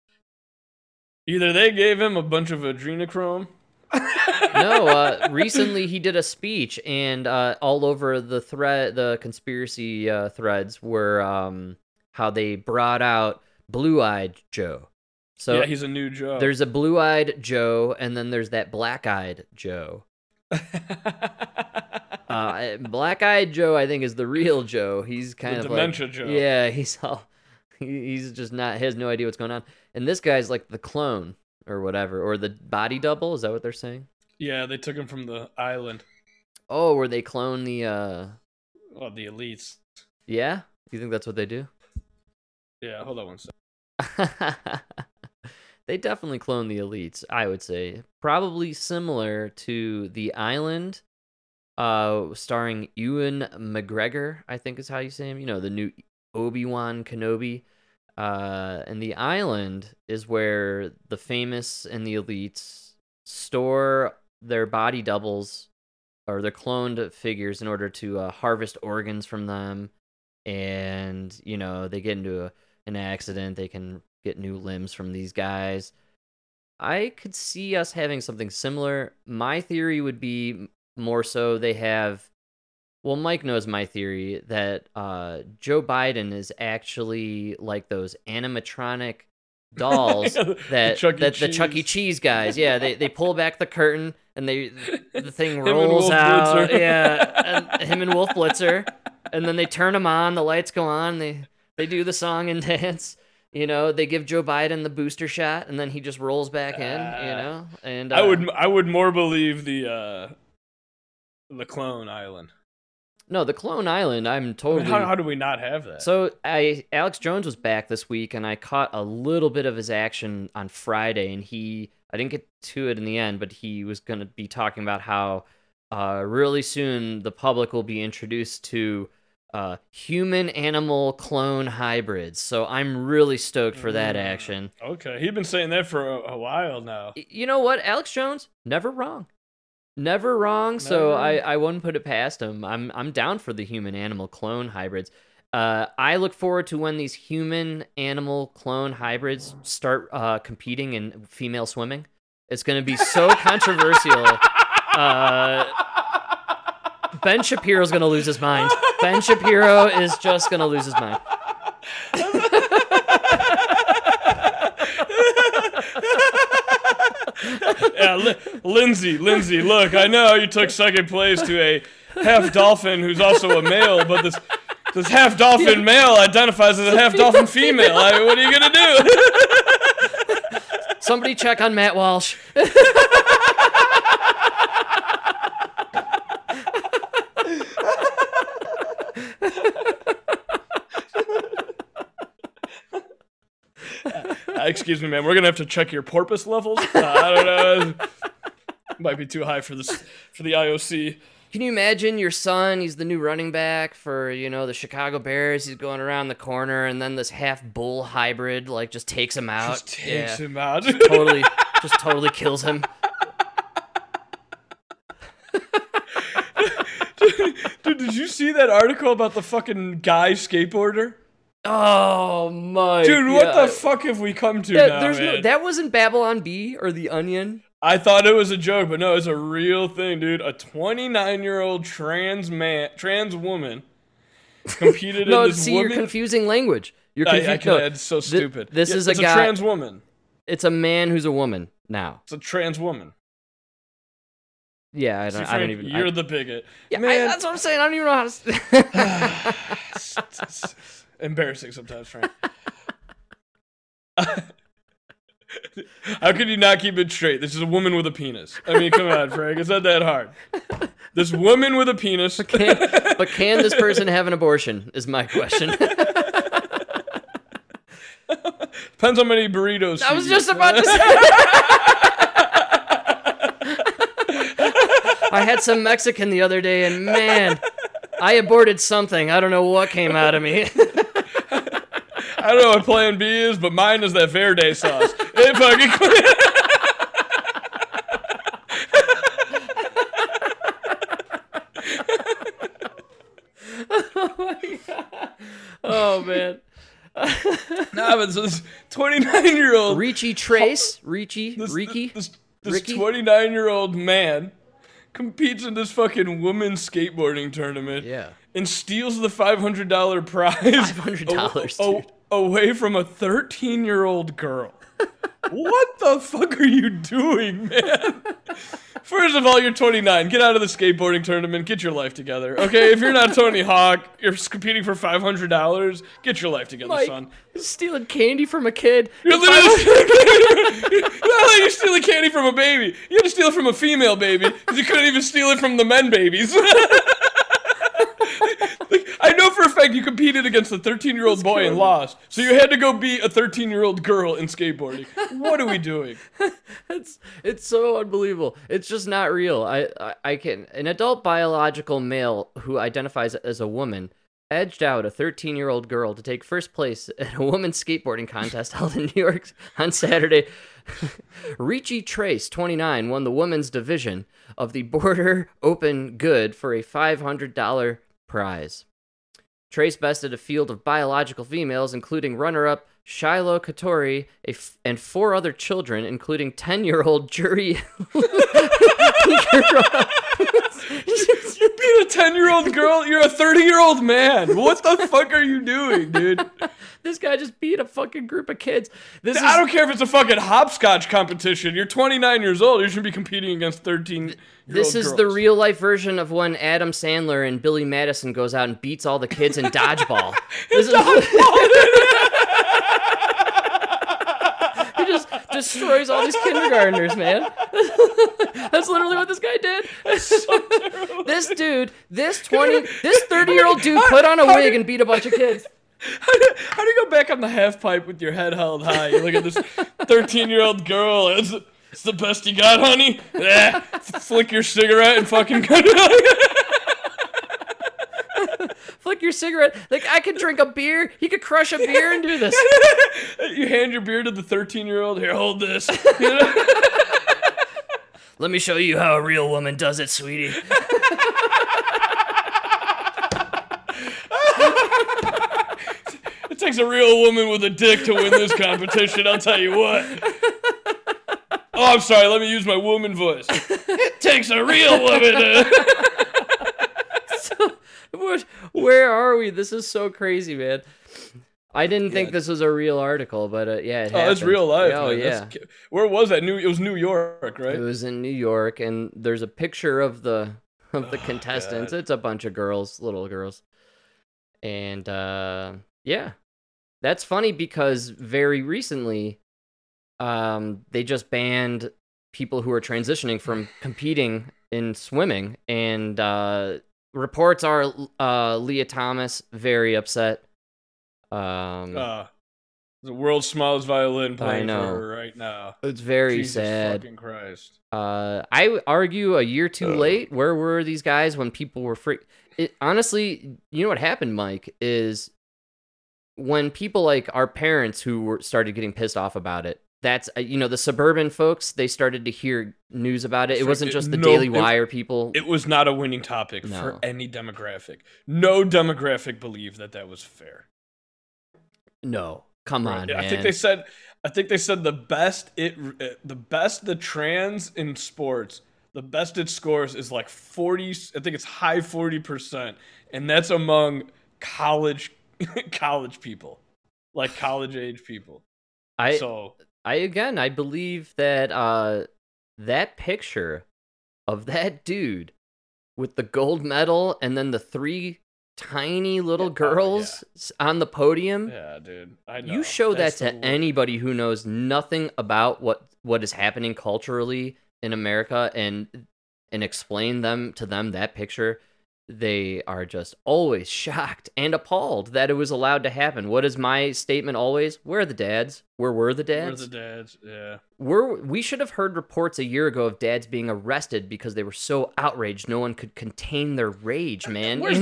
either they gave him a bunch of adrenochrome. No, recently he did a speech, and all over the conspiracy threads were how they brought out blue-eyed Joe. So yeah, he's a new Joe. There's a blue-eyed Joe, and then there's that black-eyed Joe. Black-eyed Joe, I think, is the real Joe. He's kind of dementia like, Joe. Yeah, he's just he has no idea what's going on. And this guy's like the clone or whatever, or the body double. Is that what they're saying? Yeah, they took him from the island. Oh, where they clone the elites. Yeah, you think that's what they do? Yeah, hold on one second. They definitely clone the elites, I would say. Probably similar to The Island, starring Ewan McGregor, I think is how you say him. You know, the new Obi-Wan Kenobi. And The Island is where the famous and the elites store their body doubles or their cloned figures in order to harvest organs from them. And, you know, they get into an accident, they can get new limbs from these guys. I could see us having something similar. My theory would be more so they have... Well, Mike knows my theory that Joe Biden is actually like those animatronic dolls the Chuck E. Cheese guys. Yeah, they pull back the curtain and the thing rolls out. Blitzer. Yeah, and him and Wolf Blitzer, and then they turn them on. The lights go on. They do the song and dance. You know, they give Joe Biden the booster shot, and then he just rolls back in. You know, and I would more believe the Clone Island. No, the Clone Island, I'm totally... I mean, how do we not have that? So Alex Jones was back this week, and I caught a little bit of his action on Friday, and I didn't get to it in the end, but he was going to be talking about how really soon the public will be introduced to human-animal clone hybrids. So I'm really stoked for that action. Okay, he's been saying that for a while now. You know what? Alex Jones, never wrong. Never wrong, so I wouldn't put it past him. I'm down for the human-animal clone hybrids. I look forward to when these human-animal clone hybrids start competing in female swimming. It's going to be so controversial. Ben Shapiro's going to lose his mind. Ben Shapiro is just going to lose his mind. Yeah, Lindsay, look, I know you took second place to a half-dolphin who's also a male, but this half-dolphin male identifies as a half-dolphin female. I mean, what are you going to do? Somebody check on Matt Walsh. Excuse me, man. We're gonna have to check your porpoise levels. I don't know. Might be too high for the IOC. Can you imagine your son? He's the new running back for the Chicago Bears. He's going around the corner, and then this half bull hybrid just takes him out. Just totally kills him. Dude, did you see that article about the fucking guy skateboarder? Oh my! Dude, what the fuck have we come to now, man? That wasn't Babylon Bee or The Onion. I thought it was a joke, but no, it's a real thing, dude. A 29-year-old trans woman competed in this woman. No, see, you're confusing language. You're confused. It's so stupid. This is a guy. It's a trans woman. It's a man who's a woman now. It's a trans woman. Yeah, You're the bigot. Yeah, man, that's what I'm saying. I don't even know how to. Embarrassing sometimes, Frank. How could you not keep it straight? This is a woman with a penis. I mean, come on, Frank. It's not that hard. This woman with a penis. But can this person have an abortion is my question. Depends on how many burritos. I was just about to say I had some Mexican the other day, and man, I aborted something. I don't know what came out of me. I don't know what Plan B is, but mine is that Verde sauce. It fucking Oh my god! Oh man! Nah, but so this 29-year-old This 29-year-old man competes in this fucking women's skateboarding tournament. Yeah. And steals the $500 prize. $500, dude. Away from a 13-year-old girl. What the fuck are you doing, man? First of all, you're 29. Get out of the skateboarding tournament. Get your life together. Okay, if you're not Tony Hawk, you're competing for $500. Get your life together, Mike, son. Stealing candy from a kid. You're literally you're stealing candy from a baby. You had to steal it from a female baby because you couldn't even steal it from the men babies. I know for a fact you competed against a 13-year-old boy and lost, so you had to go be a 13-year-old girl in skateboarding. What are we doing? It's so unbelievable. It's just not real. An adult biological male who identifies as a woman edged out a 13-year-old girl to take first place at a women's skateboarding contest held in New York on Saturday. Richie Trace, 29, won the women's division of the Border Open Good for a $500 prize. Trace bested a field of biological females, including runner-up Shiloh Katori, and four other children, including 10-year-old Juri. You beat a 10-year-old girl, you're a 30-year-old man. What the fuck are you doing, dude? This guy just beat a fucking group of kids. I don't care if it's a fucking hopscotch competition. You're 29 years old. You should be competing against 13-year-old This is girls. The real-life version of when Adam Sandler and Billy Madison goes out and beats all the kids in dodgeball. It's dodgeball. Destroys all these kindergartners, man. That's literally what this guy did. That's so terrible. This 30-year-old dude put on a wig and beat a bunch of kids. How do you go back on the half pipe with your head held high? You look at this 13-year-old girl. It's the best you got, honey. Flick your cigarette and fucking go. Flick your cigarette. Like, I could drink a beer. He could crush a beer and do this. You hand your beer to the 13-year-old. Here, hold this. You know? Let me show you how a real woman does it, sweetie. It takes a real woman with a dick to win this competition, I'll tell you what. Oh, I'm sorry. Let me use my woman voice. It takes a real woman to... Where are we? This is so crazy, man. I didn't think this was a real article, but yeah, it happened. Oh, it's real life. Oh, man. Yeah. Where was that? It was New York, right? It was in New York, and there's a picture of the contestants. God. It's a bunch of girls, little girls. And yeah. That's funny because very recently they just banned people who are transitioning from competing in swimming, and reports are Leah Thomas very upset. The world's smallest violin playing for her right now. It's very sad. Jesus fucking Christ. I argue a year too late. Where were these guys when people were free? Honestly, you know what happened, Mike, is when people like our parents who started getting pissed off about it. That's, the suburban folks, they started to hear news about it. It wasn't just the Daily Wire people. It was not a winning topic for any demographic. No demographic believed that was fair. No, come on, man. I think they said the best the trans in sports, the best it scores is like 40, I think it's high 40%, and that's among college people. Like college age people. I believe that that picture of that dude with the gold medal and then the three tiny little girls on the podium. Yeah, dude. I know. You show that to anybody who knows nothing about what is happening culturally in America and explain to them that picture, they are just always shocked and appalled that it was allowed to happen. What is my statement always? Where are the dads? Where were the dads? Yeah. We should have heard reports a year ago of dads being arrested because they were so outraged no one could contain their rage, man. Where's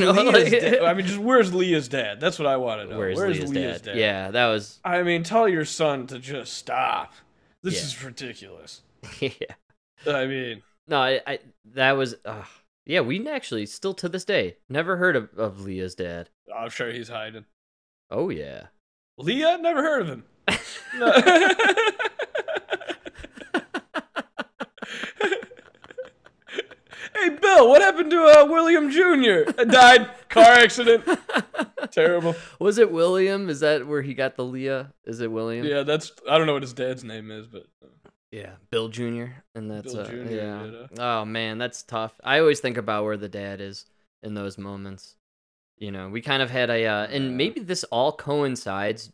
Leah's dad? That's what I want to know. Where's Leah's dad? Yeah, that was... I mean, tell your son to just stop. This is ridiculous. Yeah. I mean... No, I that was... Yeah, we actually, still to this day, never heard of Leah's dad. I'm sure he's hiding. Oh, yeah. Leah? Never heard of him. Hey, Bill, what happened to William Jr.? Died. Car accident. Terrible. Was it William? Is that where he got the Leah? Is it William? Yeah, I don't know what his dad's name is, but... Yeah, Bill Jr. And that's Jr. Oh man, that's tough. I always think about where the dad is in those moments. You know, we kind of had a, and maybe this all coincides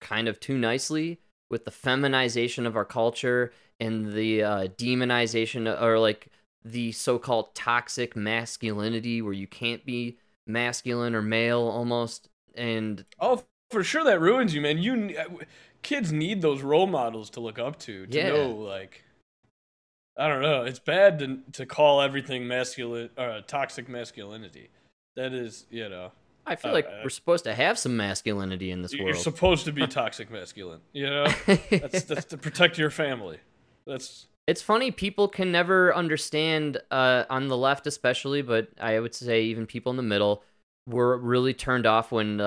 kind of too nicely with the feminization of our culture and the demonization, or like the so-called toxic masculinity, where you can't be masculine or male almost. And for sure, that ruins you, man. Kids need those role models to look up to know, like, I don't know. It's bad to call everything masculine or toxic masculinity. That is, I feel like we're supposed to have some masculinity in this world. You're supposed to be toxic masculine. That's to protect your family. It's funny, people can never understand on the left, especially, but I would say even people in the middle were really turned off when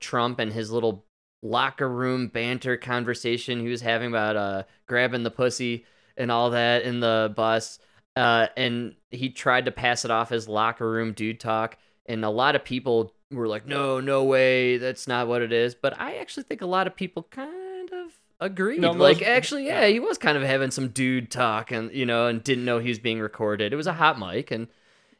Trump and his little locker room banter conversation he was having about grabbing the pussy and all that in the bus. And he tried to pass it off as locker room dude talk. And a lot of people were like, no way, that's not what it is. But I actually think a lot of people kind of agreed. No, like, actually, yeah, he was kind of having some dude talk and, you know, and didn't know he was being recorded. It was a hot mic. And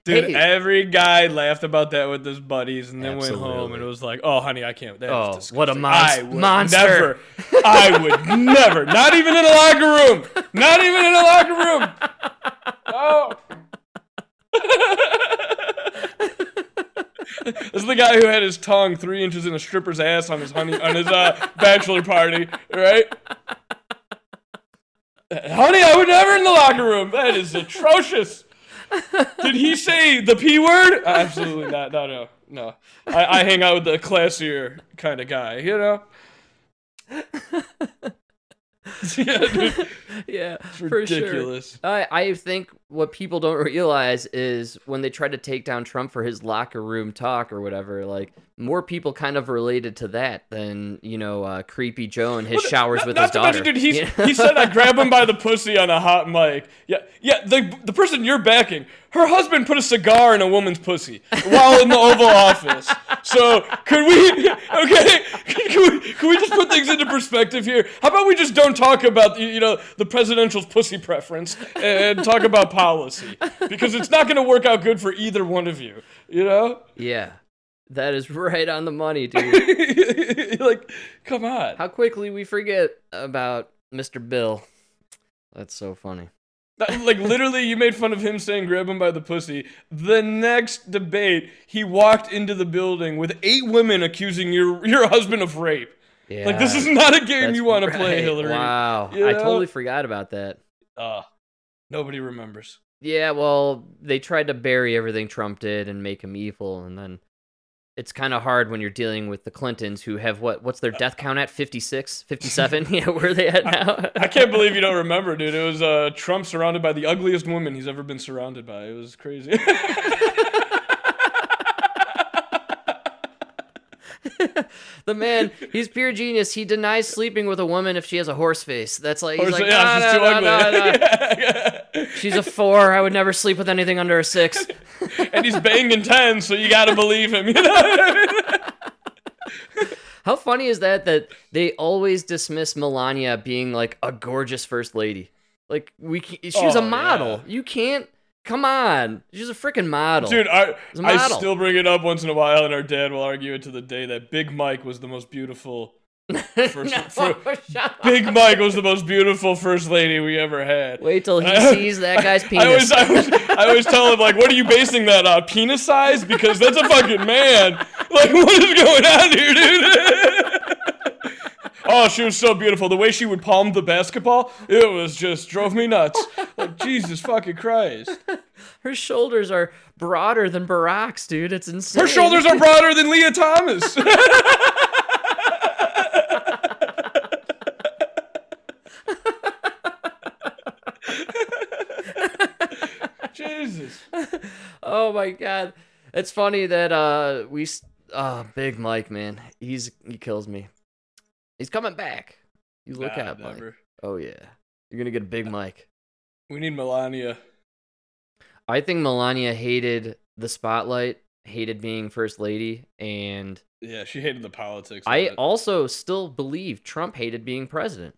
dude, hey, every guy laughed about that with his buddies and then went home and it was like, oh, honey, I can't. That is disgusting. What a monster. I would never. Not even in a locker room. Not even in a locker room. Oh. This is the guy who had his tongue 3 inches in a stripper's ass on his bachelor party, right? Honey, I would never in the locker room. That is atrocious. Did he say the P word? Absolutely not. No. I hang out with the classier kind of guy, you know? Yeah, it's ridiculous. For sure. I think what people don't realize is when they tried to take down Trump for his locker room talk or whatever, like, more people kind of related to that than, you know, Creepy Joe and his showers with his daughter. Dude, he said, I grabbed him by the pussy on a hot mic. Yeah, the person you're backing, her husband put a cigar in a woman's pussy while in the Oval Office. So can we just put things into perspective here? How about we just don't talk about, you know, the presidential pussy preference and talk about policy, because it's not going to work out good for either one of you, you know? Yeah. That is right on the money, dude. Like, come on. How quickly we forget about Mr. Bill. That's so funny. Like, literally, you made fun of him saying grab him by the pussy. The next debate, he walked into the building with 8 women accusing your husband of rape. Yeah, like, this is not a game you want to play, Hillary. Wow. You know? I totally forgot about that. Nobody remembers. Yeah, well, they tried to bury everything Trump did and make him evil, and then it's kind of hard when you're dealing with the Clintons, who have what's their death count at? 56, 57? Yeah, where are they at now? I can't believe you don't remember, dude. It was Trump surrounded by the ugliest woman he's ever been surrounded by. It was crazy. The man, he's pure genius. He denies sleeping with a woman if she has a horse face. That's like, he's like, no. She's a 4. I would never sleep with anything under a 6. And he's banging 10, so you gotta believe him. You know what I mean? How funny is that they always dismiss Melania being like a gorgeous first lady? Like, she's a model. Yeah. You can't. Come on. She's a freaking model. Dude, I still bring it up once in a while, and our dad will argue it to the day that Big Mike was the most beautiful first lady we ever had. Wait till he sees that guy's penis. I always tell him, like, what are you basing that on? Penis size? Because that's a fucking man. Like, what is going on here, dude? Oh, she was so beautiful. The way she would palm the basketball, it was just drove me nuts. Like, Jesus fucking Christ. Her shoulders are broader than Barack's, dude. It's insane. Her shoulders are broader than Leah Thomas. Jesus. Oh, my God. It's funny that Big Mike, man. He kills me. He's coming back. You look out, Mike. Oh, yeah. You're going to get a Big Mike. We need Melania. I think Melania hated the spotlight, hated being first lady, and... yeah, she hated the politics. I also still believe Trump hated being president,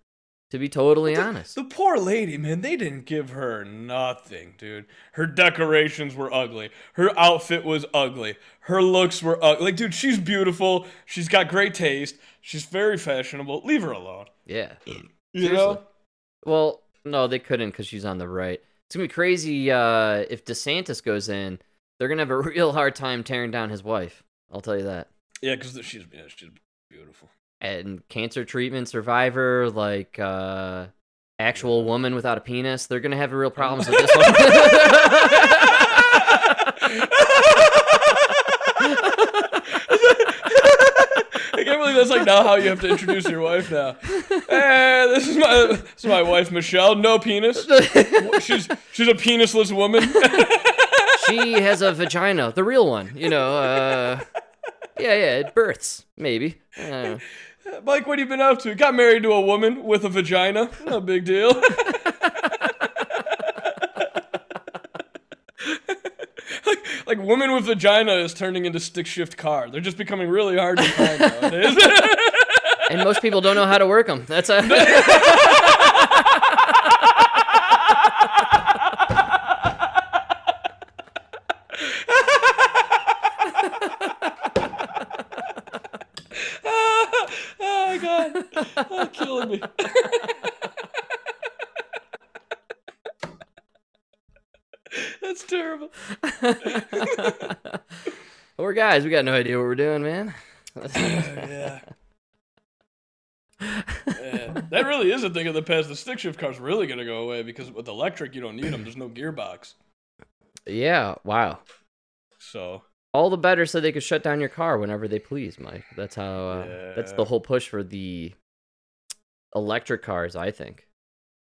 to be totally honest. The poor lady, man, they didn't give her nothing, dude. Her decorations were ugly. Her outfit was ugly. Her looks were ugly. Like, dude, she's beautiful. She's got great taste. She's very fashionable. Leave her alone. Yeah. You know? Well, no, they couldn't because she's on the right. It's going to be crazy if DeSantis goes in. They're going to have a real hard time tearing down his wife. I'll tell you that. Yeah, because she's beautiful. And cancer treatment survivor, like actual woman without a penis. They're going to have real problems with this one. I can't believe that's like now how you have to introduce your wife now. Hey, this is my wife, Michelle. No penis. She's a penisless woman. She has a vagina, the real one, you know. Yeah, it births, maybe. Mike, what have you been up to? Got married to a woman with a vagina. No big deal. Like woman with vagina is turning into stick shift car. They're just becoming really hard to find nowadays. And most people don't know how to work them. That's a... me. That's terrible. We're guys. We got no idea what we're doing, man. Yeah. Yeah. That really is a thing of the past. The stick shift car's really going to go away because with electric, you don't need them. There's no gearbox. Yeah. Wow. So... all the better so they could shut down your car whenever they please, Mike. That's how... yeah. That's the whole push for the... electric cars, I think.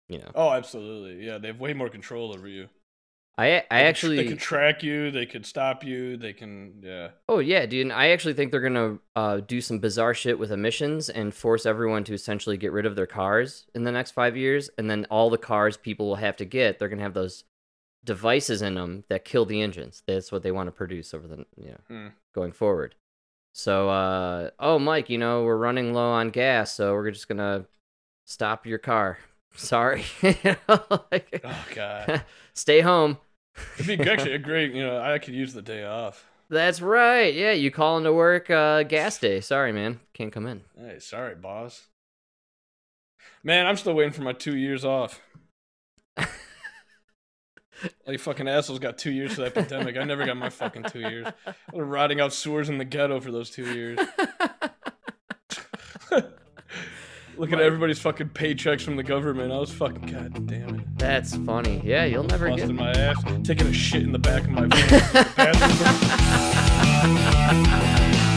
You know. Oh, absolutely. Yeah, they have way more control over you. They can track you, they can stop you, they can, yeah. Oh, yeah, dude, and I actually think they're going to do some bizarre shit with emissions and force everyone to essentially get rid of their cars in the next 5 years, and then all the cars people will have to get, they're going to have those devices in them that kill the engines. That's what they want to produce over the, you know, going forward. So, oh, Mike, you know, we're running low on gas, so we're just going to stop your car. Sorry. You know, like, oh, God. Stay home. It'd be actually a great, you know, I could use the day off. That's right. Yeah, you call into work gas day. Sorry, man. Can't come in. Hey, sorry, boss. Man, I'm still waiting for my 2 years off. All you fucking assholes got 2 years for that pandemic. I never got my fucking 2 years. I was rotting out sewers in the ghetto for those 2 years. Looking at everybody's fucking paychecks from the government. I was fucking, god damn it. That's funny. Yeah, you'll never get... busting my ass, taking a shit in the back of my van.